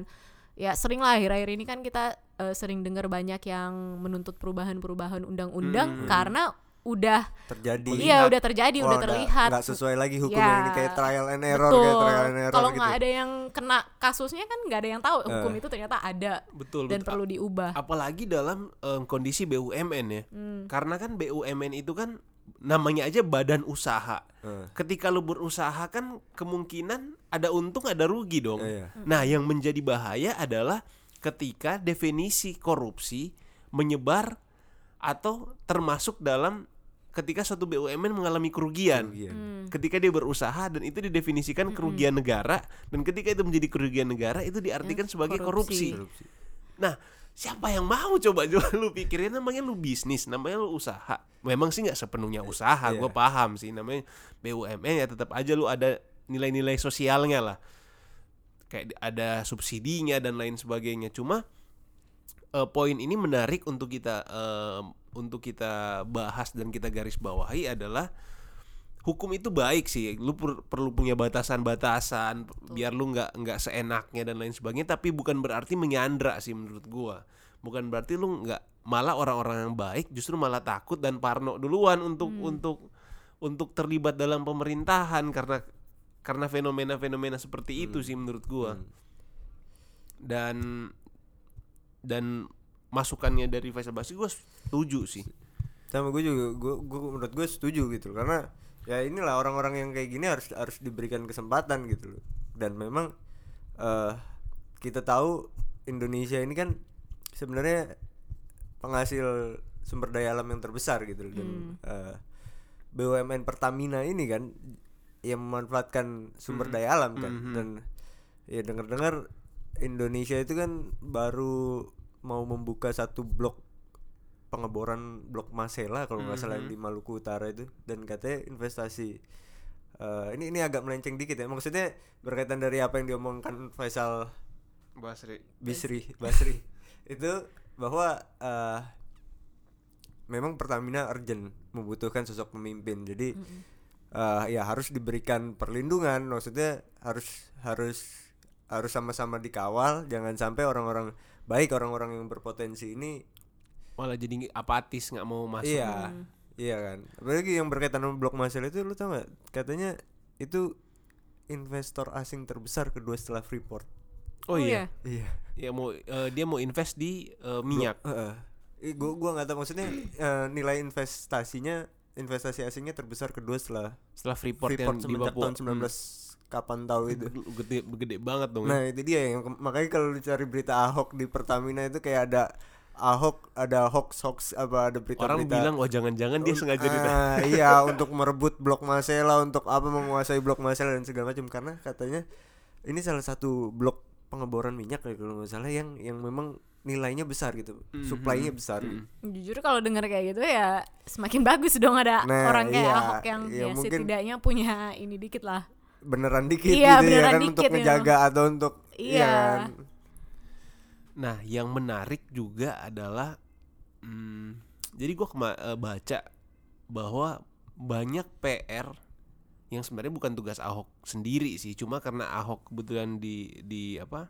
ya sering lah akhir-akhir ini kan kita uh, sering dengar banyak yang menuntut perubahan-perubahan undang-undang hmm, karena udah terjadi, iya udah terjadi, oh, udah terlihat nggak sesuai lagi hukum ya. Yang ini kayak trial and error, betul. Kayak trial and error kalau nggak gitu. Ada yang kena kasusnya kan nggak ada yang tahu hukum uh. itu ternyata ada, betul, dan betul. Perlu diubah. Apalagi dalam um, kondisi B U M N ya, hmm. karena kan B U M N itu kan namanya aja badan usaha. Uh. Ketika lu berusaha kan kemungkinan ada untung ada rugi dong. Uh, iya. Nah yang menjadi bahaya adalah ketika definisi korupsi menyebar atau termasuk dalam ketika suatu B U M N mengalami kerugian, kerugian. Hmm. Ketika dia berusaha dan itu didefinisikan kerugian hmm. negara, dan ketika itu menjadi kerugian negara itu diartikan hmm. sebagai korupsi. korupsi. Nah, siapa yang mau coba coba lu pikirin, namanya lu bisnis, namanya lu usaha. Memang sih nggak sepenuhnya usaha, yeah. gue paham sih namanya B U M N ya tetap aja lu ada nilai-nilai sosialnya lah, kayak ada subsidinya dan lain sebagainya. Cuma uh, poin ini menarik untuk kita. Uh, untuk kita bahas dan kita garis bawahi adalah hukum itu baik sih, lu per- perlu punya batasan-batasan Betul. biar lu nggak nggak seenaknya dan lain sebagainya, tapi bukan berarti menyandra sih menurut gua, bukan berarti lu nggak, malah orang-orang yang baik justru malah takut dan parno duluan untuk hmm. untuk untuk terlibat dalam pemerintahan karena karena fenomena-fenomena seperti hmm. itu sih menurut gua. hmm. dan dan masukannya dari Faisal Basri gue setuju sih, sama gue juga, gue, gue menurut gue setuju gitu, karena ya inilah orang-orang yang kayak gini harus harus diberikan kesempatan gitu loh. Dan memang uh, kita tahu Indonesia ini kan sebenarnya penghasil sumber daya alam yang terbesar gitu loh. Dan hmm. uh, B U M N Pertamina ini kan yang memanfaatkan sumber hmm. daya alam kan, hmm. dan ya dengar-dengar Indonesia itu kan baru mau membuka satu blok pengeboran, blok Masela kalau nggak mm-hmm. salah di Maluku Utara itu, dan katanya investasi uh, ini ini agak melenceng dikit ya, maksudnya berkaitan dari apa yang diomongkan Faisal Basri Basri Basri itu bahwa uh, memang Pertamina urgent membutuhkan sosok pemimpin, jadi mm-hmm. uh, ya harus diberikan perlindungan, maksudnya harus harus harus sama-sama dikawal, jangan sampai orang-orang baik, orang-orang yang berpotensi ini malah jadi apatis, nggak mau masuk. Iya, hmm. iya kan. Apalagi yang berkaitan dengan blok Masela itu, lu tau nggak? Katanya itu investor asing terbesar kedua setelah Freeport. Oh, oh iya, iya. Ya mau uh, dia mau invest di uh, minyak. Heeh. Uh, gua gua nggak tahu maksudnya uh, nilai investasinya, investasi asingnya terbesar kedua setelah setelah Freeport, Freeport yang di Papua tahun sembilan belas hmm. kapan tahu itu gede, gede banget dong. Nah itu dia yang makanya kalau dicari berita Ahok di Pertamina itu kayak ada Ahok, ada hoax hoax apa ada berita-berita. Orang bilang oh jangan-jangan dia uh, sengaja ditanya. Uh, iya untuk merebut blok Masela, untuk apa menguasai blok Masela dan segala macam, karena katanya ini salah satu blok pengeboran minyak ya, kalau nggak salah yang yang memang nilainya besar gitu, mm-hmm. supply-nya besar. Mm-hmm. Jujur kalau dengar kayak gitu ya semakin bagus dong ada nah, orang kayak iya, Ahok yang iya, ya, setidaknya punya ini dikit lah. Beneran dikit iya, gitu beneran ya kan dikit, untuk ngejaga ya. Atau untuk iya. Ya kan? Nah, yang menarik juga adalah hmm, jadi gue kema- baca bahwa banyak P R yang sebenarnya bukan tugas Ahok sendiri sih, cuma karena Ahok kebetulan di di apa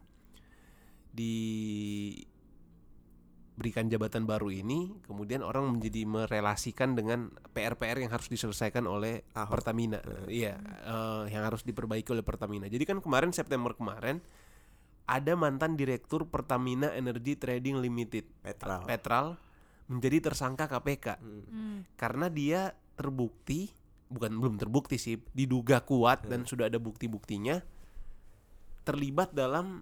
diberikan jabatan baru ini, kemudian orang menjadi merelasikan dengan P R-P R yang harus diselesaikan oleh Ahok. Pertamina, hmm. iya uh, yang harus diperbaiki oleh Pertamina. Jadi kan kemarin September kemarin ada mantan direktur Pertamina Energy Trading Limited Petral, Petral menjadi tersangka K P K hmm. Hmm. karena dia terbukti. Bukan belum terbukti sih, diduga kuat hmm. dan sudah ada bukti-buktinya terlibat dalam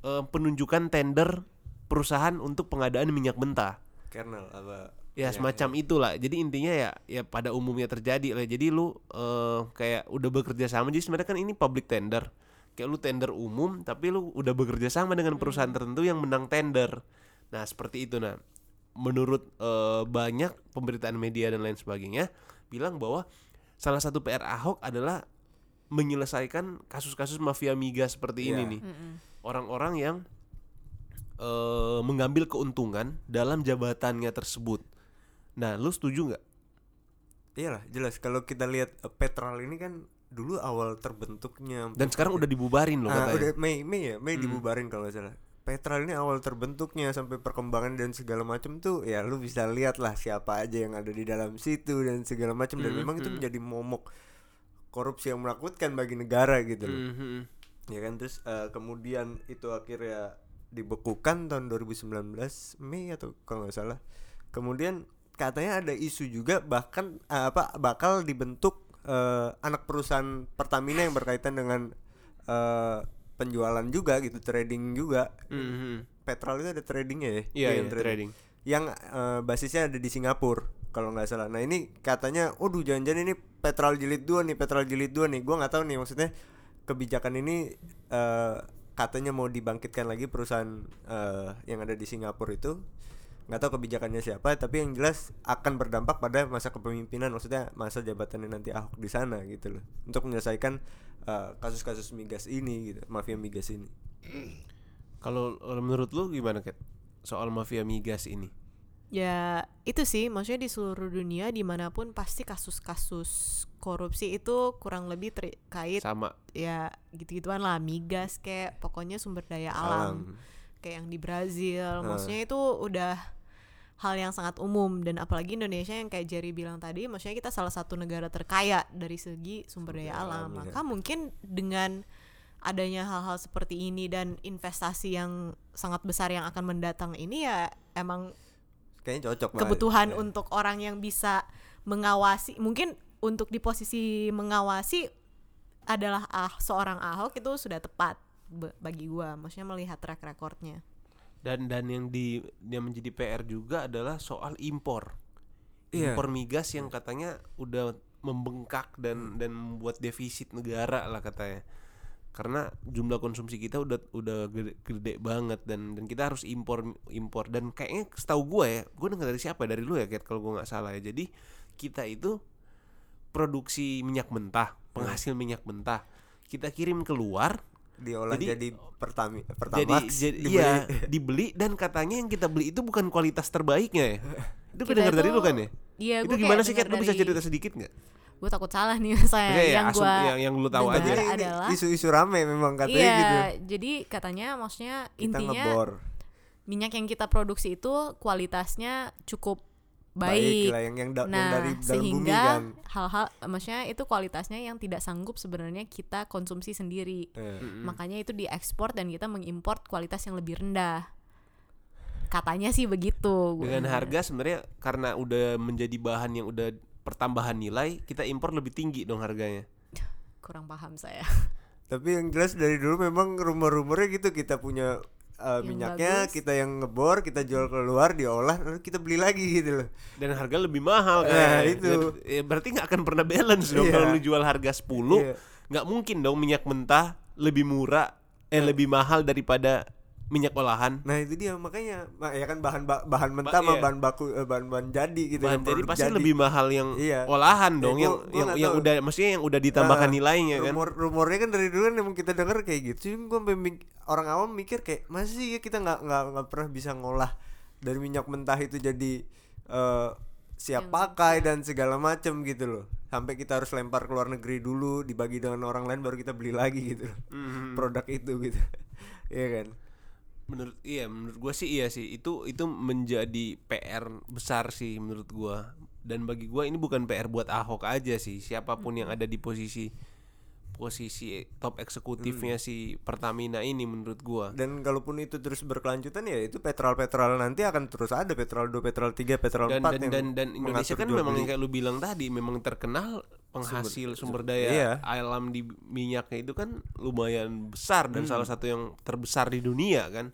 uh, penunjukan tender perusahaan untuk pengadaan minyak mentah. Kernel apa? Ya, ya semacam ya. Itulah. Jadi intinya ya ya pada umumnya terjadi lah. Jadi lu uh, kayak udah bekerja sama. Jadi sebenarnya kan ini public tender. Kayak lu tender umum tapi lu udah bekerja sama dengan perusahaan tertentu yang menang tender. Nah, seperti itu nah. Menurut uh, banyak pemberitaan media dan lain sebagainya bilang bahwa salah satu P R Ahok adalah menyelesaikan kasus-kasus mafia migas seperti yeah. ini nih. Mm-mm. Orang-orang yang e, mengambil keuntungan dalam jabatannya tersebut. Nah, lu setuju nggak? Iyalah, jelas. Kalau kita lihat Petral ini kan dulu awal terbentuknya dan sekarang udah dibubarin loh ah, katanya. Udah Mei Mei ya, Mei mm. dibubarin kalau nggak salah. Petral ini awal terbentuknya sampai perkembangan dan segala macam tuh ya lu bisa lihat lah siapa aja yang ada di dalam situ dan segala macam dan mm-hmm. memang itu menjadi momok korupsi yang menakutkan bagi negara gitu loh. Mm-hmm. Ya kan terus uh, kemudian itu akhirnya dibekukan tahun dua ribu sembilan belas Mei atau kalau nggak salah. Kemudian katanya ada isu juga bahkan uh, apa bakal dibentuk uh, anak perusahaan Pertamina yang berkaitan dengan uh, penjualan juga gitu, trading juga. Mm-hmm. Petral itu ada tradingnya ya, yeah, yeah, trading. trading. Yang uh, basisnya ada di Singapura kalau nggak salah. Nah ini katanya, waduh jangan-jangan ini Petral jilid dua nih, Petral jilid dua nih. Gua nggak tahu nih maksudnya kebijakan ini uh, katanya mau dibangkitkan lagi perusahaan uh, yang ada di Singapura itu. Nggak tahu kebijakannya siapa, tapi yang jelas akan berdampak pada masa kepemimpinan, maksudnya masa jabatannya nanti Ahok di sana gitu loh, untuk menyelesaikan uh, kasus-kasus migas ini gitu, mafia migas ini. Kalau menurut lu gimana Kat soal mafia migas ini? Ya itu sih, maksudnya di seluruh dunia dimanapun pasti kasus-kasus korupsi itu kurang lebih terkait sama ya gitu-gituan lah, migas kayak pokoknya sumber daya alam, alam. kayak yang di Brazil, hmm. maksudnya itu udah hal yang sangat umum. Dan apalagi Indonesia yang kayak Jerry bilang tadi, maksudnya kita salah satu negara terkaya dari segi sumber daya alam. Maka mungkin dengan adanya hal-hal seperti ini dan investasi yang sangat besar yang akan mendatang ini ya emang kayaknya cocok kebutuhan banget. Untuk orang yang bisa mengawasi, mungkin untuk di posisi mengawasi adalah ah, seorang Ahok itu sudah tepat bagi gua, maksudnya melihat track recordnya. Dan dan yang di yang menjadi P R juga adalah soal impor. Yeah. Impor migas yang katanya udah membengkak dan dan membuat defisit negara lah katanya. Karena jumlah konsumsi kita udah udah gede, gede banget dan dan kita harus impor impor dan kayaknya setahu gua ya, gua dengar dari siapa? Dari lu ya, Kat, kalau gua enggak salah ya. Jadi kita itu produksi minyak mentah, penghasil minyak mentah. Kita kirim keluar, diolah jadi, jadi pertami pertamax jadi, jadi dibeli. Iya dibeli dan katanya yang kita beli itu bukan kualitas terbaiknya ya. Itu kedengar dari lu kan ya? Iya, itu gimana sih Kat, lu bisa cerita sedikit nggak? Gue takut salah nih saya okay, yang gue yang, yang lu tahu aja adalah isu-isu rame memang katanya iya, gitu. Iya jadi katanya maksudnya kita intinya ngebor. Minyak yang kita produksi itu kualitasnya cukup baik, baik lah, yang, yang da- nah yang dari dalam bumi kan. Hal-hal maksudnya itu kualitasnya yang tidak sanggup sebenarnya kita konsumsi sendiri, mm-hmm. makanya itu diekspor dan kita mengimpor kualitas yang lebih rendah katanya sih begitu. Dengan harga sebenarnya karena udah menjadi bahan yang udah pertambahan nilai, kita impor lebih tinggi dong harganya. Kurang paham saya. Tapi yang jelas dari dulu memang rumor-rumornya gitu, kita punya Uh, yang minyaknya bagus. Kita yang ngebor, kita jual keluar, diolah, lalu kita beli lagi gitu loh. Dan harga lebih mahal kan. Nah, itu. Ya, berarti enggak akan pernah balance dong. Yeah. Kalau lu jual harga sepuluh, enggak yeah. mungkin dong minyak mentah lebih murah eh yeah. lebih mahal daripada minyak olahan. Nah itu dia makanya, nah, ya kan bahan bahan mentah sama ba- iya. bahan baku bahan bahan jadi gitu. Bahan jadi pasti jadi. Lebih mahal yang iya. olahan dong, ya, gua, yang gua yang, yang udah maksudnya yang udah ditambahkan uh, nilainya kan. Rumor rumornya kan dari dulu kan emang kita denger kayak gitu. Gue orang awam mikir kayak masih ya kita nggak nggak nggak pernah bisa ngolah dari minyak mentah itu jadi uh, siap pakai dan segala macam gitu loh. Sampai kita harus lempar ke luar negeri dulu, dibagi dengan orang lain baru kita beli lagi gitu loh. Mm-hmm. Produk itu gitu. Iya kan? Menurut iya menurut gua sih iya sih. Itu itu menjadi P R besar sih menurut gua. Dan bagi gua ini bukan P R buat Ahok aja sih. Siapapun mm-hmm. yang ada di posisi posisi top eksekutifnya hmm. si Pertamina ini menurut gua. Dan kalaupun itu terus berkelanjutan ya itu Petral-Petral nanti akan terus ada Petral dua, Petral tiga, Petral dan, empat dan, yang dan, dan Indonesia kan memang yang kayak lu bilang tadi memang terkenal penghasil sumber, sumber daya iya. alam di minyaknya itu kan lumayan besar dan hmm. salah satu yang terbesar di dunia kan.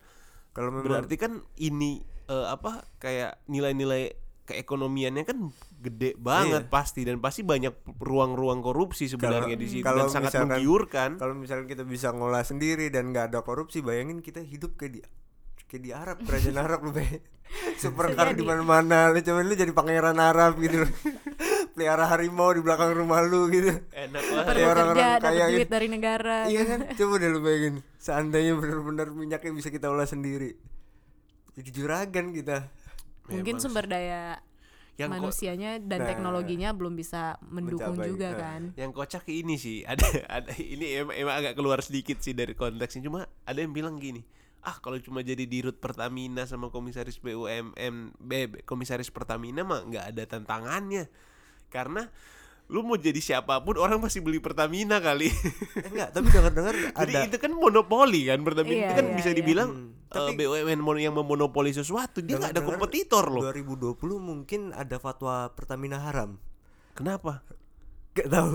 Kalau memang berarti kan ini uh, apa kayak nilai-nilai keekonomiannya kan gede banget iya. pasti dan pasti banyak ruang-ruang korupsi sebenarnya di situ dan sangat misalkan, menggiurkan. Kalau misalnya kita bisa ngolah sendiri dan nggak ada korupsi, bayangin kita hidup kayak di kayak di Arab, kerajaan Arab lu be. Supercar di mana-mana, lu cuman lu jadi pangeran Arab gitu. Pelihara harimau di belakang rumah lu gitu. Enak banget. Ya, orang-orang kaya duit dari negara. Iya kan? Coba deh lu bayangin. Seandainya benar-benar minyaknya bisa kita olah sendiri. Jadi juragan kita. Mungkin ya, sumber daya yang manusianya ko- dan nah, teknologinya belum bisa mendukung mencapai, juga nah. kan. Yang kocak ini sih ada, ada ini emang, emang agak keluar sedikit sih dari konteksnya. Cuma ada yang bilang gini, ah kalau cuma jadi dirut Pertamina sama komisaris B U M N, B, komisaris Pertamina mah nggak ada tantangannya. Karena lu mau jadi siapapun orang masih beli Pertamina kali. Enggak, tapi dengar-dengar ada. Jadi itu kan monopoli kan Pertamina iya, itu kan iya, bisa dibilang iya. uh, B U M N yang memonopoli sesuatu. Dia enggak ada kompetitor loh. dua ribu dua puluh mungkin ada fatwa Pertamina haram. Kenapa? Enggak tahu.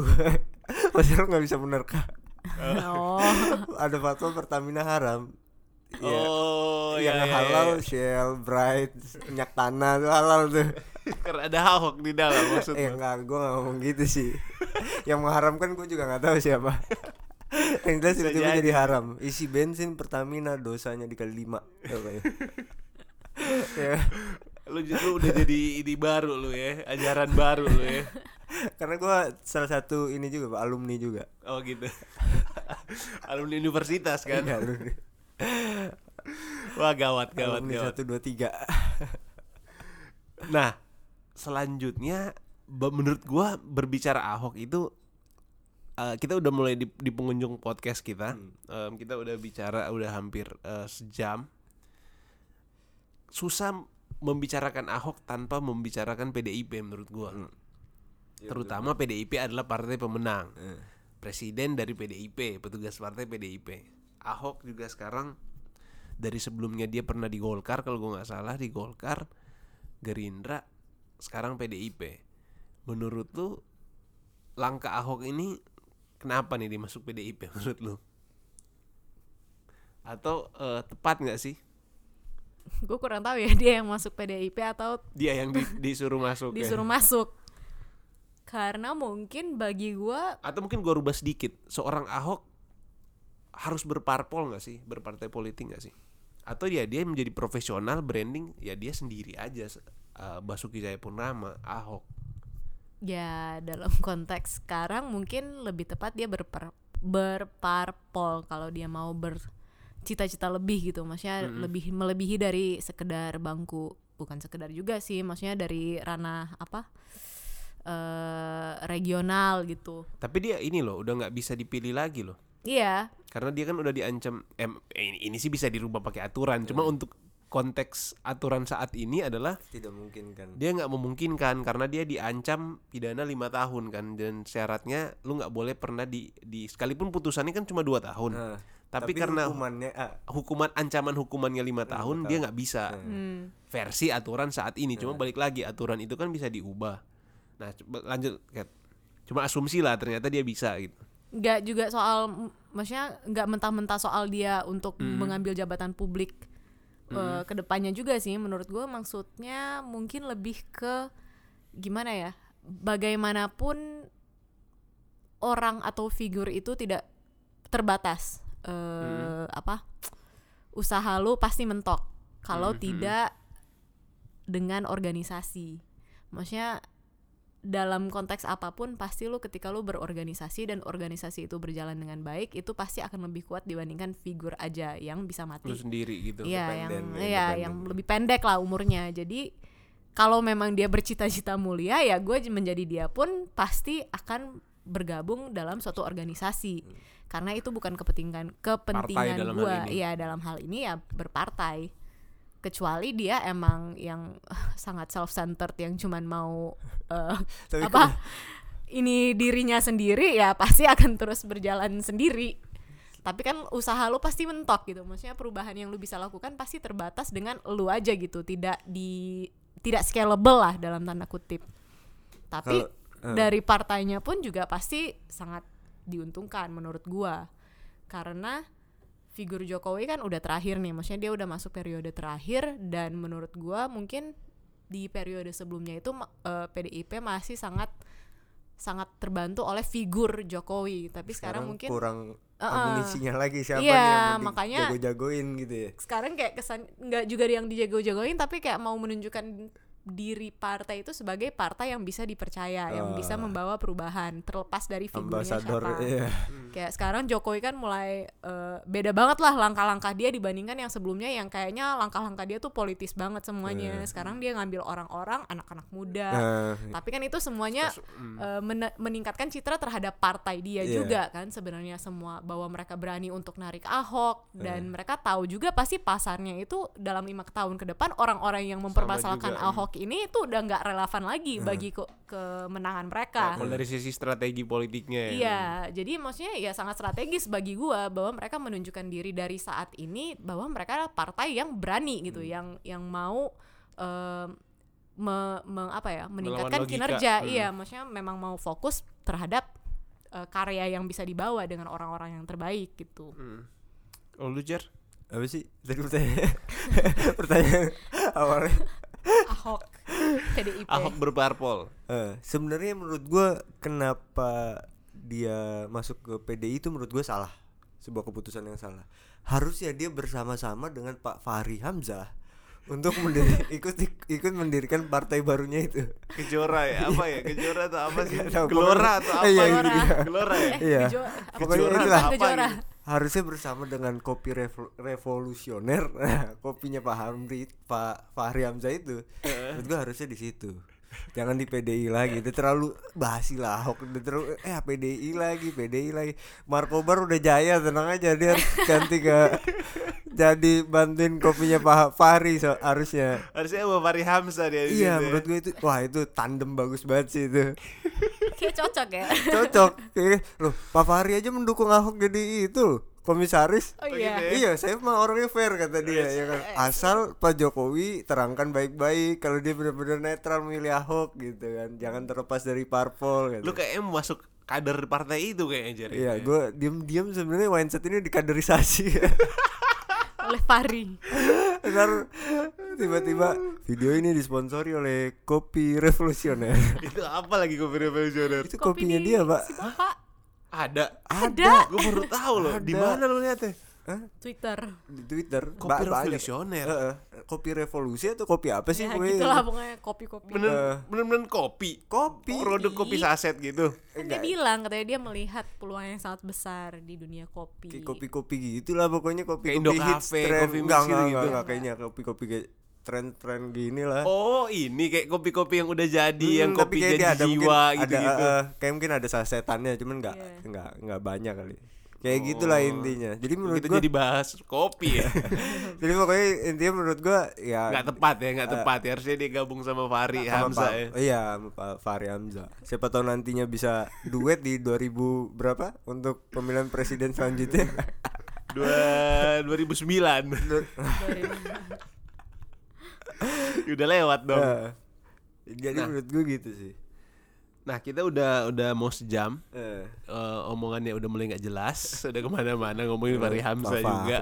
Masih enggak bisa menerka. Oh. Ada fatwa Pertamina haram. Yeah. Oh, yang iya, halal, iya. Shell, Bright, minyak tanah tuh halal tuh. Karena ada Ahok di dalam maksudnya. Eh enggak, gue nggak ngomong gitu sih. Yang mengharamkan gue juga nggak tahu siapa. Yang jelas itu jadi haram. Isi bensin Pertamina dosanya dikali lima. Ya. Lu lu udah jadi ini baru lu ya, ajaran baru lu ya. Karena gue salah satu ini juga, alumni juga. Oh gitu. Alumni universitas kan. Iya, alumni. Wah gawat gawat gawat. satu dua tiga Nah, selanjutnya menurut gua berbicara Ahok itu uh, kita udah mulai di, di pengunjung podcast kita. Hmm. Um, kita udah bicara udah hampir uh, sejam. Susah membicarakan Ahok tanpa membicarakan P D I P menurut gua. Hmm. Ya, terutama betul. P D I P adalah partai pemenang. Hmm. Presiden dari P D I P, petugas partai P D I P. Ahok juga sekarang dari sebelumnya dia pernah di Golkar kalau gue nggak salah, di Golkar, Gerindra, sekarang P D I P. Menurut lu langkah Ahok ini kenapa nih dimasuk P D I P menurut lu? Atau uh, tepat nggak sih? Gue kurang tahu ya dia yang masuk P D I P atau dia yang di, disuruh masuk. Disuruh ya. masuk. Karena mungkin bagi gue. Atau mungkin gue rubah sedikit. Seorang Ahok harus berparpol nggak sih, berpartai politik nggak sih? Atau ya dia menjadi profesional branding ya dia sendiri aja, uh, Basuki Purnama, Ahok. Ya dalam konteks sekarang mungkin lebih tepat dia berper, berparpol kalau dia mau bercita-cita lebih gitu, maksudnya mm-hmm. lebih melebihi dari sekedar bangku, bukan sekedar juga sih, maksudnya dari ranah apa? Uh, regional gitu. Tapi dia ini loh udah nggak bisa dipilih lagi loh. Iya. Karena dia kan udah diancam eh, ini, ini sih bisa dirubah pakai aturan. Ya. Cuma untuk konteks aturan saat ini adalah tidak memungkinkan. Dia nggak memungkinkan karena dia diancam pidana lima tahun kan, dan syaratnya lu nggak boleh pernah di, di sekalipun putusannya kan cuma dua tahun. Nah, tapi, tapi karena hukumannya ah, hukuman ancaman hukumannya lima tahun dia nggak bisa. Hmm. Versi aturan saat ini. Cuma balik lagi aturan itu kan bisa diubah. Nah, lanjut Kat. Cuma asumsi lah ternyata dia bisa gitu. Nggak juga soal, maksudnya nggak mentah-mentah soal dia untuk hmm. mengambil jabatan publik hmm. uh, kedepannya juga sih menurut gue, maksudnya mungkin lebih ke gimana ya, bagaimanapun orang atau figur itu tidak terbatas uh, hmm. apa usaha lu pasti mentok kalau mm-hmm. tidak dengan organisasi. Maksudnya dalam konteks apapun pasti lu ketika lu berorganisasi dan organisasi itu berjalan dengan baik, itu pasti akan lebih kuat dibandingkan figur aja yang bisa mati. Lu sendiri gitu. Iya, yang, ya, yang lebih pendek lah umurnya. Jadi kalau memang dia bercita-cita mulia, ya gue menjadi dia pun pasti akan bergabung dalam suatu organisasi. Hmm. Karena itu bukan kepentingan kepentingan gue. Iya, dalam hal ini ya berpartai. Kecuali dia emang yang uh, sangat self-centered yang cuman mau uh, apa ini dirinya sendiri, ya pasti akan terus berjalan sendiri. Tapi kan usaha lu pasti mentok gitu. Maksudnya perubahan yang lu bisa lakukan pasti terbatas dengan lu aja gitu, tidak di tidak scalable lah dalam tanda kutip. Tapi Kalo, uh. dari partainya pun juga pasti sangat diuntungkan menurut gua. Karena figur Jokowi kan udah terakhir nih, maksudnya dia udah masuk periode terakhir, dan menurut gue mungkin di periode sebelumnya itu uh, P D I P masih sangat sangat terbantu oleh figur Jokowi, tapi sekarang, sekarang mungkin kurang uh, amunisinya lagi siapa iya, nih yang makanya jago-jagoin gitu ya. Sekarang kayak kesan nggak juga yang dijago-jagoin, tapi kayak mau menunjukkan diri partai itu sebagai partai yang bisa dipercaya, oh. yang bisa membawa perubahan terlepas dari figurnya siapa. Iya. Kayak sekarang Jokowi kan mulai uh, beda banget lah langkah-langkah dia dibandingkan yang sebelumnya, yang kayaknya langkah-langkah dia tuh politis banget semuanya. Uh. Sekarang dia ngambil orang-orang anak-anak muda. Uh. Tapi kan itu semuanya uh, men- meningkatkan citra terhadap partai dia yeah. juga kan sebenarnya semua, bahwa mereka berani untuk narik Ahok dan uh. mereka tahu juga pasti pasarnya itu dalam lima tahun ke depan orang-orang yang mempermasalahkan Ahok ini itu udah gak relevan lagi bagi ke- kemenangan mereka. Kalau dari sisi strategi politiknya ya. Iya, jadi maksudnya ya sangat strategis bagi gua bahwa mereka menunjukkan diri dari saat ini bahwa mereka adalah partai yang berani gitu, hmm. yang yang mau um, me, me, apa ya, meningkatkan kinerja. Hmm. Iya, maksudnya memang mau fokus terhadap uh, karya yang bisa dibawa dengan orang-orang yang terbaik gitu. Hmm. Oh, lu Jer? Apa sih? Tadi pertanyaan pertanyaan awalnya. Ahok P D I P. Ahok berparpol. Uh, sebenarnya menurut gue kenapa dia masuk ke P D I itu menurut gue salah, sebuah keputusan yang salah. Harusnya dia bersama-sama dengan Pak Fahri Hamzah untuk mendiri, ikut ikut mendirikan partai barunya itu. Kejora ya, apa ya? Kejora atau apa sih? Gelora atau apa? Iya, Gelora. Iya. Pokoknya itulah. Kejora. Harusnya bersama dengan kopi revo- revolusioner, kopinya Pak Hamri, Pak Fahri Hamzah itu, menurut gue harusnya di situ. Jangan di P D I lagi, itu terlalu basi lah Ahok, udah terlalu eh P D I lagi, P D I lagi. Markobar udah jaya, tenang aja, dia harus ganti ke jadi bantuin kopinya Pak Fahri, so, harusnya. Harusnya Pak Fahri Hamzah dia. Iya, gitu. Menurut gue itu, wah itu tandem bagus banget sih itu. Kayak cocok ya. Cocok. Kayak loh, Pak Fahri aja mendukung Ahok jadi itu komisaris. Oh iya. Iya, saya mah orangnya fair kata dia ya kan. Asal Pak Jokowi terangkan baik-baik kalau dia benar-benar netral memilih Ahok gitu kan. Jangan terlepas dari parpol gitu. Lu kayaknya masuk kader partai itu kayaknya. Iya, gue diam-diam sebenarnya mindset ini dikaderisasi. Oleh Fahri. Ntar tiba-tiba video ini disponsori oleh kopi revolusioner. Itu apa lagi kopi revolusioner? Itu kopi kopinya dia, Pak. Si Bapak. Ada. Ada. Gue baru tahu loh. Di mana lo lihatnya? Hah? Twitter. Di Twitter. Kopi ba- revolusioner. Uh, kopi revolusi atau kopi apa sih? Ya gitulah pokoknya kopi-kopi. Bener, uh, bener-bener kopi. Kopi. Produk kopi saset gitu. Kan dia bilang katanya dia melihat peluang yang sangat besar di dunia kopi. Kayak kopi-kopi gitulah pokoknya, kopi Indo Cafe, kopi mix gitu. Kayaknya kopi-kopi kayak tren-tren gini lah. Oh ini kayak kopi-kopi yang udah jadi, hmm, yang kopi jadi ada, jiwa gitu-gitu. Uh, kayak mungkin ada sasetannya, cuman nggak yeah. nggak nggak banyak kali. Kayak oh. gitulah intinya. Jadi menurut gue jadi bahas kopi ya. Jadi pokoknya intinya menurut gue ya nggak tepat ya, nggak uh, tepat ya. Harusnya dia gabung sama Fahri Hamzah. Pa- ya. Iya, Pak Fahri Hamzah. Siapa tahu nantinya bisa duet di dua ribu berapa untuk pemilihan presiden selanjutnya. Dua ribu sembilan. Udah lewat dong. Uh, jadi nah, menurut gue gitu sih. Nah kita udah udah mau sejam, uh, uh, omongannya udah mulai nggak jelas, udah kemana-mana ngomongin Fahri Hamzah juga.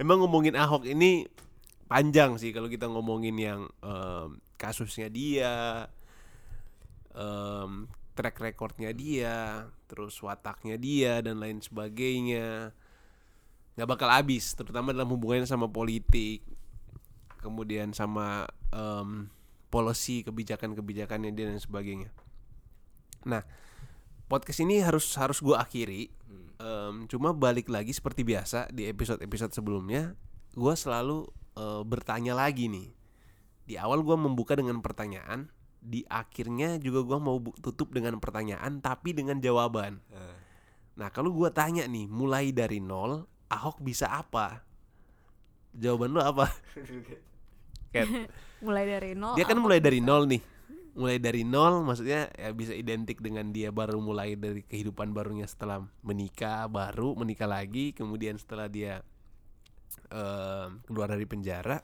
Emang ngomongin Ahok ini panjang sih kalau kita ngomongin yang um, kasusnya dia, um, track recordnya dia, terus wataknya dia dan lain sebagainya. nggak bakal habis, terutama dalam hubungannya sama politik, kemudian sama um, policy, kebijakan-kebijakannya dia dan sebagainya. Nah, podcast ini harus harus gue akhiri. Um, cuma balik lagi seperti biasa di episode-episode sebelumnya, gue selalu uh, bertanya lagi nih. Di awal gue membuka dengan pertanyaan, di akhirnya juga gue mau tutup dengan pertanyaan tapi dengan jawaban. Uh. Nah, kalau gue tanya nih, mulai dari nol, Ahok bisa apa? Jawaban lo apa? Mulai dari nol. Dia kan mulai dari bisa. nol nih. Mulai dari nol maksudnya ya bisa identik dengan dia baru mulai dari kehidupan barunya setelah menikah, baru menikah lagi, kemudian setelah dia uh, keluar dari penjara,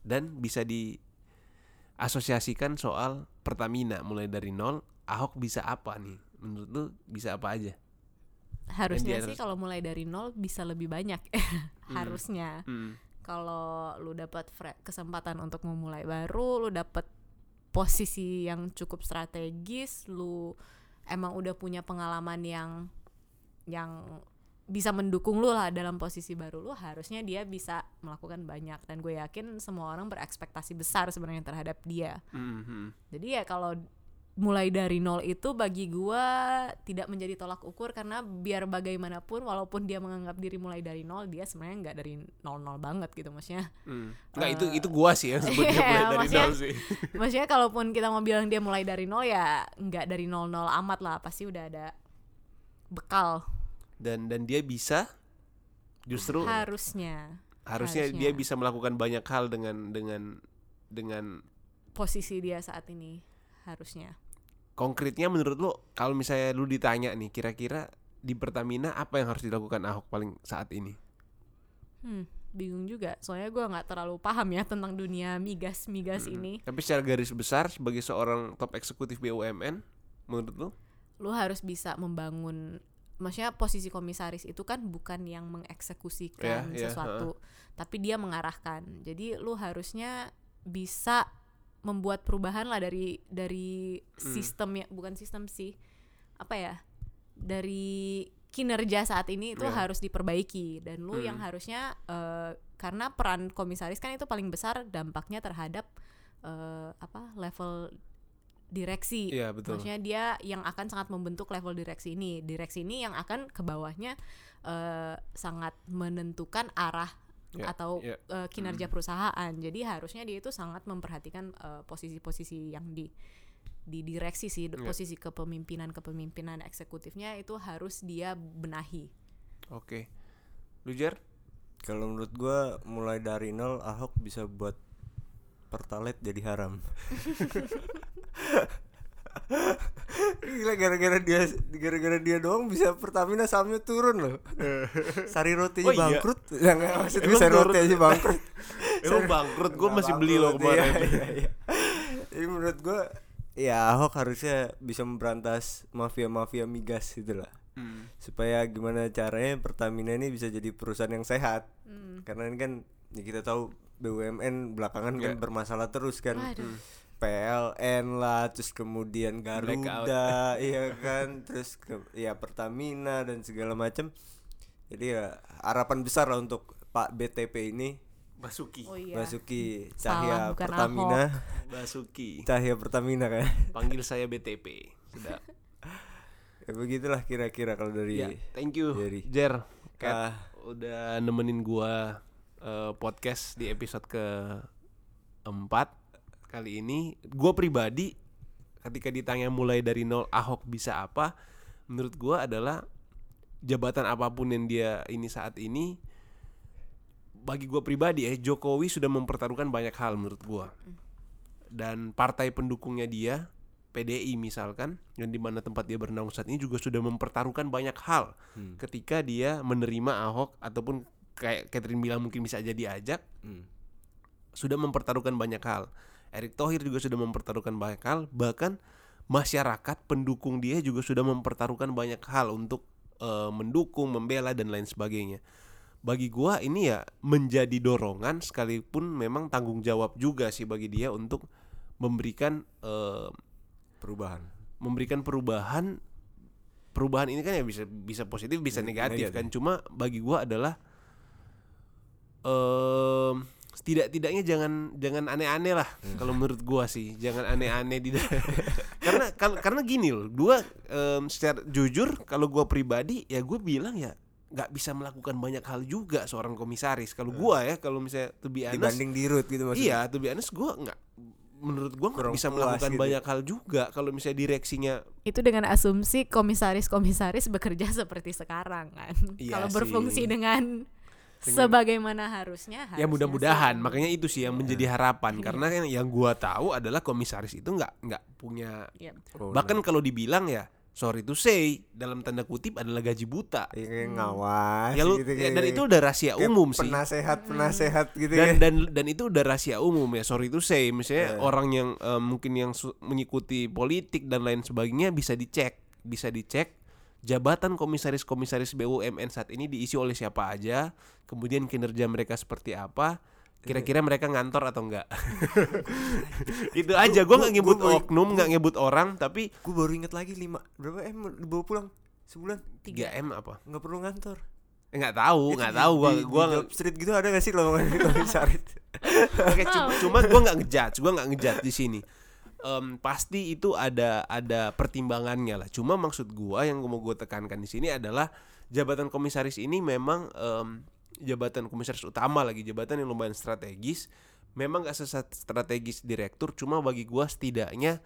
dan bisa diasosiasikan soal Pertamina. Mulai dari nol, Ahok bisa apa nih? Menurut lu bisa apa aja? Harusnya sih harus... kalau mulai dari nol bisa lebih banyak. Harusnya. Hmm. Kalau lu dapat fre- kesempatan untuk memulai baru, lu dapat posisi yang cukup strategis, lu emang udah punya pengalaman yang yang bisa mendukung lu lah dalam posisi baru lu, harusnya dia bisa melakukan banyak, dan gue yakin semua orang berekspektasi besar sebenarnya terhadap dia. Mm-hmm. Jadi ya kalau mulai dari nol itu bagi gue tidak menjadi tolak ukur, karena biar bagaimanapun walaupun dia menganggap diri mulai dari nol, dia sebenarnya nggak dari nol-nol banget gitu maksudnya. Hmm. Nggak uh, itu itu gue sih ya sebutnya yeah, mulai dari nol sih. Maksudnya kalaupun kita mau bilang dia mulai dari nol ya nggak dari nol-nol amat lah, pasti udah ada bekal. Dan dan dia bisa justru harusnya harusnya, harusnya dia bisa melakukan banyak hal dengan dengan dengan posisi dia saat ini harusnya. Konkretnya menurut lo, kalau misalnya lo ditanya nih, kira-kira di Pertamina apa yang harus dilakukan Ahok paling saat ini? Hmm, bingung juga. Soalnya gue nggak terlalu paham ya tentang dunia migas-migas hmm. ini. Tapi secara garis besar sebagai seorang top eksekutif B U M N, menurut lo? Lo harus bisa membangun, maksudnya posisi komisaris itu kan bukan yang mengeksekusikan yeah, sesuatu, yeah, uh. tapi dia mengarahkan. Jadi lo harusnya bisa membuat perubahan lah dari dari sistem ya, hmm. bukan sistem sih, apa ya, dari kinerja saat ini itu yeah. harus diperbaiki, dan lu hmm. yang harusnya uh, karena peran komisaris kan itu paling besar dampaknya terhadap uh, apa level direksi, yeah, betul. Maksudnya dia yang akan sangat membentuk level direksi ini, direksi ini yang akan ke bawahnya uh, sangat menentukan arah Yeah, atau yeah. Uh, kinerja mm. perusahaan. Jadi harusnya dia itu sangat memperhatikan uh, posisi-posisi yang di di direksi sih, yeah. posisi kepemimpinan-kepemimpinan eksekutifnya itu harus dia benahi. Oke. Okay. Lujer? Kalau menurut gue mulai dari nol, Ahok bisa buat Pertalite jadi haram. Gila, gara-gara dia gara-gara dia doang bisa Pertamina sahamnya turun loh. Sari rotinya oh, bangkrut. Iya. Yang maksud gue sari roti aja bangkrut. Emang bangkrut, gue masih beli loh kemarin. Iya, iya, iya. Jadi menurut gue ya Ahok harusnya bisa memberantas mafia-mafia migas gitu lah. Hmm. Supaya gimana caranya Pertamina ini bisa jadi perusahaan yang sehat. Hmm. Karena ini kan ya kita tahu B U M N belakangan yeah. kan bermasalah terus kan. P L N lah, terus kemudian Garuda, iya kan, terus ke, ya Pertamina dan segala macam. Jadi ya harapan besar lah untuk Pak B T P ini, Basuki, oh, iya. Basuki Cahya Salam, Pertamina, Basuki Cahya Pertamina kan. Panggil saya B T P, sudah. Ya begitulah kira-kira kalau dari. Ya, thank you, dari. Jer, Kat, uh, udah nemenin gua uh, podcast di episode ke empat. Kali ini gue pribadi ketika ditanya mulai dari nol Ahok bisa apa, menurut gue adalah jabatan apapun yang dia ini saat ini, bagi gue pribadi ya eh, Jokowi sudah mempertaruhkan banyak hal menurut gue, dan partai pendukungnya dia P D I misalkan yang dimana tempat dia bernaung saat ini juga sudah mempertaruhkan banyak hal hmm. ketika dia menerima Ahok ataupun kayak Catherine bilang mungkin bisa jadi ajak hmm. sudah mempertaruhkan banyak hal. Erick Thohir juga sudah mempertaruhkan banyak hal, bahkan masyarakat pendukung dia juga sudah mempertaruhkan banyak hal untuk e, mendukung, membela dan lain sebagainya. Bagi gua ini ya menjadi dorongan sekalipun memang tanggung jawab juga sih bagi dia untuk memberikan e, perubahan. Memberikan perubahan. Perubahan ini kan ya bisa bisa positif, bisa negatif, negatif kan. Cuma bagi gua adalah um, setidak-tidaknya jangan jangan aneh-aneh lah hmm. kalau menurut gua sih, jangan aneh-aneh di dalam karena kal- karena gini loh, gua um, secara jujur kalau gua pribadi ya gua bilang ya nggak bisa melakukan banyak hal juga seorang komisaris kalau hmm. gua ya, kalau misalnya to be honest dibanding dirut gitu maksudnya. Iya, to be honest gua nggak, menurut gua nggak bisa melakukan gitu. Banyak hal juga kalau misalnya direksinya itu dengan asumsi komisaris-komisaris bekerja seperti sekarang kan. Iya kalau berfungsi dengan sebagaimana harusnya, harusnya ya mudah-mudahan sih. Makanya itu sih yang ya. Menjadi harapan ya. Karena yang yang gua tahu adalah komisaris itu nggak nggak punya ya. Bahkan kalau dibilang ya sorry to say dalam tanda kutip adalah gaji buta ya, ngawas ya, lu, gitu, ya, dan itu udah rahasia ya, umum sih penasehat penasehat gitu dan, ya dan dan itu udah rahasia umum ya, sorry to say misalnya ya. Orang yang uh, mungkin yang su- mengikuti politik dan lain sebagainya bisa dicek bisa dicek jabatan komisaris-komisaris B U M N saat ini diisi oleh siapa aja, kemudian kinerja mereka seperti apa, kira-kira mereka ngantor atau enggak. Itu aja, gue nggak nyebut gua, oknum, nggak nyebut orang, tapi gue baru inget lagi lima berapa m dibawa pulang sebulan tiga M apa? Nggak perlu ngantor. Nggak tahu, nggak tahu gue gue job street gitu ada nggak sih lowongan komisaris? Cuma gue nggak ngejudge, gue nggak ngejudge di sini. Um, pasti itu ada ada pertimbangannya lah. Cuma maksud gua yang mau gua tekankan di sini adalah jabatan komisaris ini memang um, jabatan komisaris utama lagi, jabatan yang lumayan strategis. Memang gak sestrategis direktur, cuma bagi gua setidaknya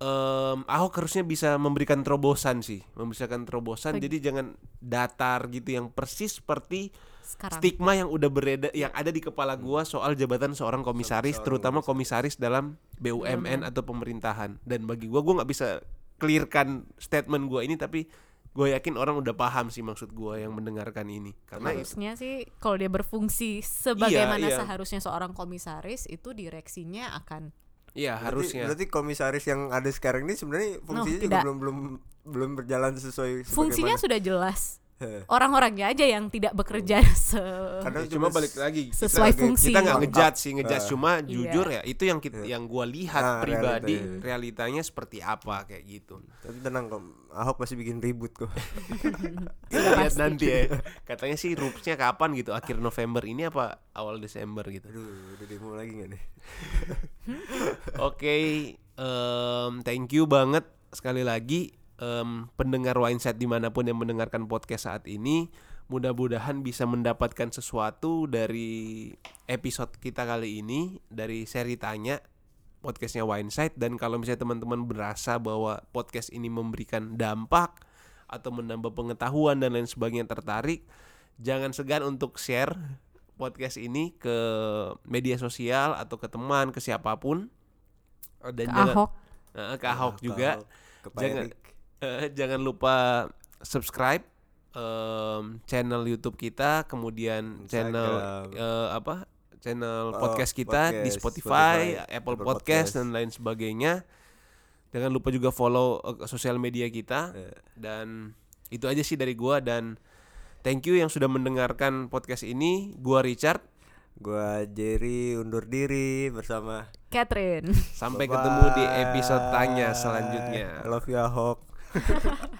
um, Ahok harusnya bisa memberikan terobosan sih, memberikan terobosan. Beg- jadi jangan datar gitu yang persis seperti sekarang. Stigma yang udah bereda yang ada di kepala gua soal jabatan seorang komisaris, terutama komisaris dalam B U M N atau pemerintahan. Dan bagi gua, gua nggak bisa clearkan statement gua ini, tapi gua yakin orang udah paham sih maksud gua yang mendengarkan ini. Karena harusnya itu, sih kalau dia berfungsi sebagaimana iya, iya. seharusnya seorang komisaris itu direksinya akan. Iya harusnya. Berarti komisaris yang ada sekarang ini sebenarnya fungsinya no, juga belum belum belum berjalan sesuai. Fungsinya sudah jelas. Orang-orangnya aja yang tidak bekerja se karena cuma balik lagi sesuai kita, fungsi kita nggak ngejudge sih ngejudge uh, cuma iya. jujur ya itu yang kita, yang gue lihat nah, pribadi realita, iya. realitanya seperti apa kayak gitu. Tapi tenang kok, Ahok pasti bikin ribut kok. Lihat nanti ya, katanya sih rupsnya kapan gitu, akhir November ini apa awal Desember gitu. Aduh, udah demo lagi nggak nih? Oke, okay, um, thank you banget sekali lagi. Um, pendengar Wineside dimanapun yang mendengarkan podcast saat ini, mudah-mudahan bisa mendapatkan sesuatu dari episode kita kali ini, dari seri tanya podcastnya Wineside. Dan kalau misalnya teman-teman berasa bahwa podcast ini memberikan dampak atau menambah pengetahuan dan lain sebagainya, tertarik, jangan segan untuk share podcast ini ke media sosial atau ke teman, ke siapapun. Dan ke jangan, Ahok uh, ke Ahok juga ke Ahok, ke jangan Uh, jangan lupa subscribe um, channel YouTube kita, kemudian channel uh, apa channel oh, podcast kita podcast, di Spotify, Spotify Apple podcast, podcast dan lain sebagainya. Jangan lupa juga follow uh, sosial media kita yeah. Dan itu aja sih dari gua, dan thank you yang sudah mendengarkan podcast ini. Gua Richard, gua Jerry undur diri bersama Catherine. Sampai Bye-bye. Ketemu di episode tanya selanjutnya. I love you Ahok.